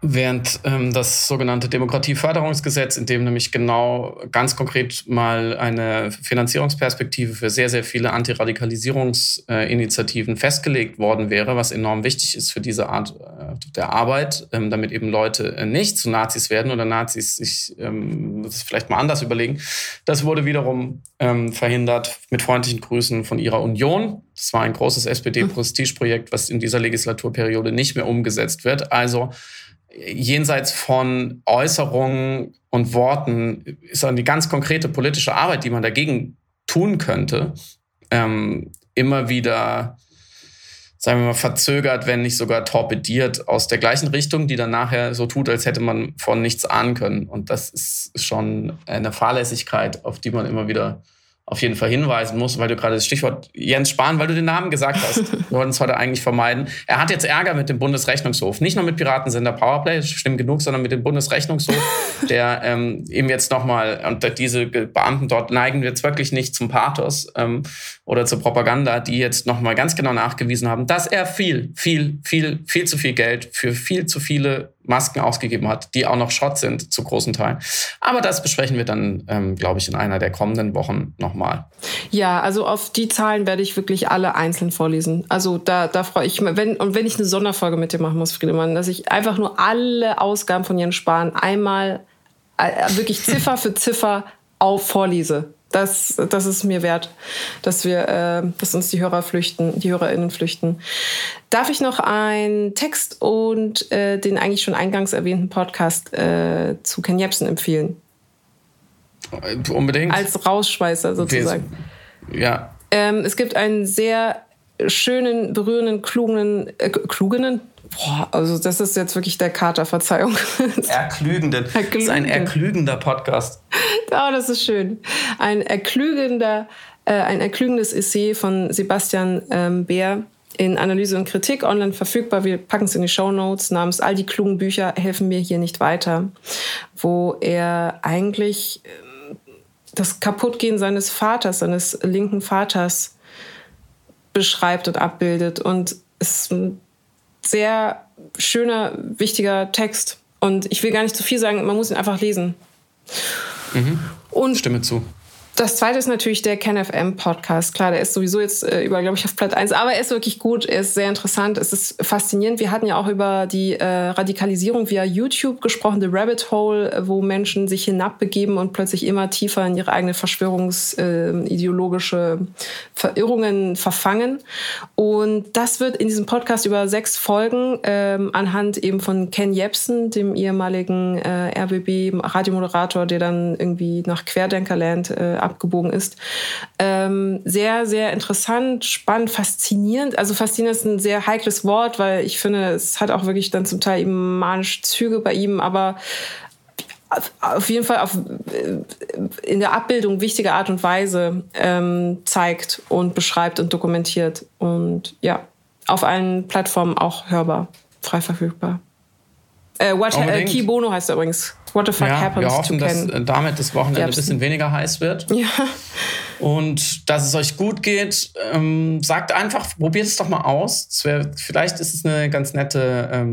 Während das sogenannte Demokratieförderungsgesetz, in dem nämlich genau ganz konkret mal eine Finanzierungsperspektive für sehr, sehr viele Antiradikalisierungsinitiativen festgelegt worden wäre, was enorm wichtig ist für diese Art der Arbeit, damit eben Leute nicht zu Nazis werden oder Nazis sich das vielleicht mal anders überlegen, das wurde wiederum verhindert mit freundlichen Grüßen von ihrer Union. Das war ein großes SPD-Prestigeprojekt, was in dieser Legislaturperiode nicht mehr umgesetzt wird. Also jenseits von Äußerungen und Worten ist dann die ganz konkrete politische Arbeit, die man dagegen tun könnte, immer wieder, sagen wir mal, verzögert, wenn nicht sogar torpediert aus der gleichen Richtung, die dann nachher so tut, als hätte man von nichts ahnen können. Und das ist schon eine Fahrlässigkeit, auf die man immer wieder auf jeden Fall hinweisen muss, weil du gerade das Stichwort Jens Spahn, weil du den Namen gesagt hast, wir wollten es heute eigentlich vermeiden. Er hat jetzt Ärger mit dem Bundesrechnungshof. Nicht nur mit Piratensender Powerplay, schlimm genug, sondern mit dem Bundesrechnungshof, der eben jetzt nochmal, und diese Beamten dort neigen jetzt wirklich nicht zum Pathos oder zur Propaganda, die jetzt nochmal ganz genau nachgewiesen haben, dass er viel zu viel Geld für viel zu viele Masken ausgegeben hat, die auch noch Schrott sind zu großen Teilen. Aber das besprechen wir dann, glaube ich, in einer der kommenden Wochen nochmal. Ja, also auf die Zahlen werde ich wirklich alle einzeln vorlesen. Also da freue ich mich, wenn ich eine Sonderfolge mit dir machen muss, Friedemann, dass ich einfach nur alle Ausgaben von Jens Spahn einmal wirklich Ziffer für Ziffer vorlese. Das ist mir wert, dass uns die HörerInnen flüchten. Darf ich noch einen Text und den eigentlich schon eingangs erwähnten Podcast zu Ken Jebsen empfehlen? Unbedingt. Als Rausschmeißer sozusagen. Okay. Ja. Es gibt einen sehr schönen, berührenden, klugenden? Boah, also das ist jetzt wirklich der Kater, Verzeihung. Das ist ein erklügender Podcast. Oh, das ist schön. Ein erklügendes Essay von Sebastian Bär in Analyse und Kritik, online verfügbar. Wir packen es in die Shownotes, namens All die klugen Bücher helfen mir hier nicht weiter, wo er eigentlich das Kaputtgehen seines linken Vaters beschreibt und abbildet, und es sehr schöner, wichtiger Text. Und ich will gar nicht zu viel sagen, man muss ihn einfach lesen. Mhm. Und stimme zu. Das zweite ist natürlich der KenFM-Podcast. Klar, der ist sowieso jetzt überall, glaube ich, auf Platz 1. Aber er ist wirklich gut, er ist sehr interessant, es ist faszinierend. Wir hatten ja auch über die Radikalisierung via YouTube gesprochen, The Rabbit Hole, wo Menschen sich hinabbegeben und plötzlich immer tiefer in ihre eigenen verschwörungsideologische Verirrungen verfangen. Und das wird in diesem Podcast über 6 Folgen anhand eben von Ken Jebsen, dem ehemaligen RBB-Radiomoderator, der dann irgendwie nach Querdenkerland abgebogen ist. Sehr, sehr interessant, spannend, faszinierend. Also faszinierend ist ein sehr heikles Wort, weil ich finde, es hat auch wirklich dann zum Teil eben manische Züge bei ihm, aber auf jeden Fall in der Abbildung wichtige Art und Weise zeigt und beschreibt und dokumentiert. Und ja, auf allen Plattformen auch hörbar, frei verfügbar. Ki Bono heißt er übrigens. What the fuck happens to Ken? Wir hoffen, dass damit das Wochenende ein bisschen weniger heiß wird. Ja. Und dass es euch gut geht. Sagt einfach, probiert es doch mal aus. Vielleicht ist es eine ganz nette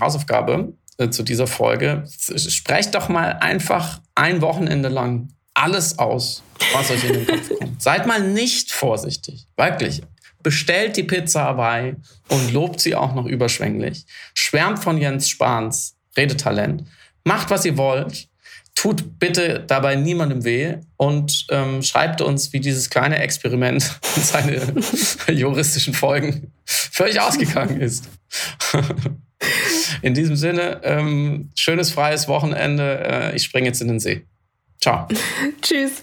Hausaufgabe zu dieser Folge. Sprecht doch mal einfach ein Wochenende lang alles aus, was euch in den Kopf kommt. Seid mal nicht vorsichtig. Wirklich. Bestellt die Pizza Hawaii und lobt sie auch noch überschwänglich. Schwärmt von Jens Spahns Redetalent. Macht, was ihr wollt. Tut bitte dabei niemandem weh. Und schreibt uns, wie dieses kleine Experiment und seine juristischen Folgen völlig ausgegangen ist. In diesem Sinne, schönes freies Wochenende. Ich springe jetzt in den See. Ciao. Tschüss.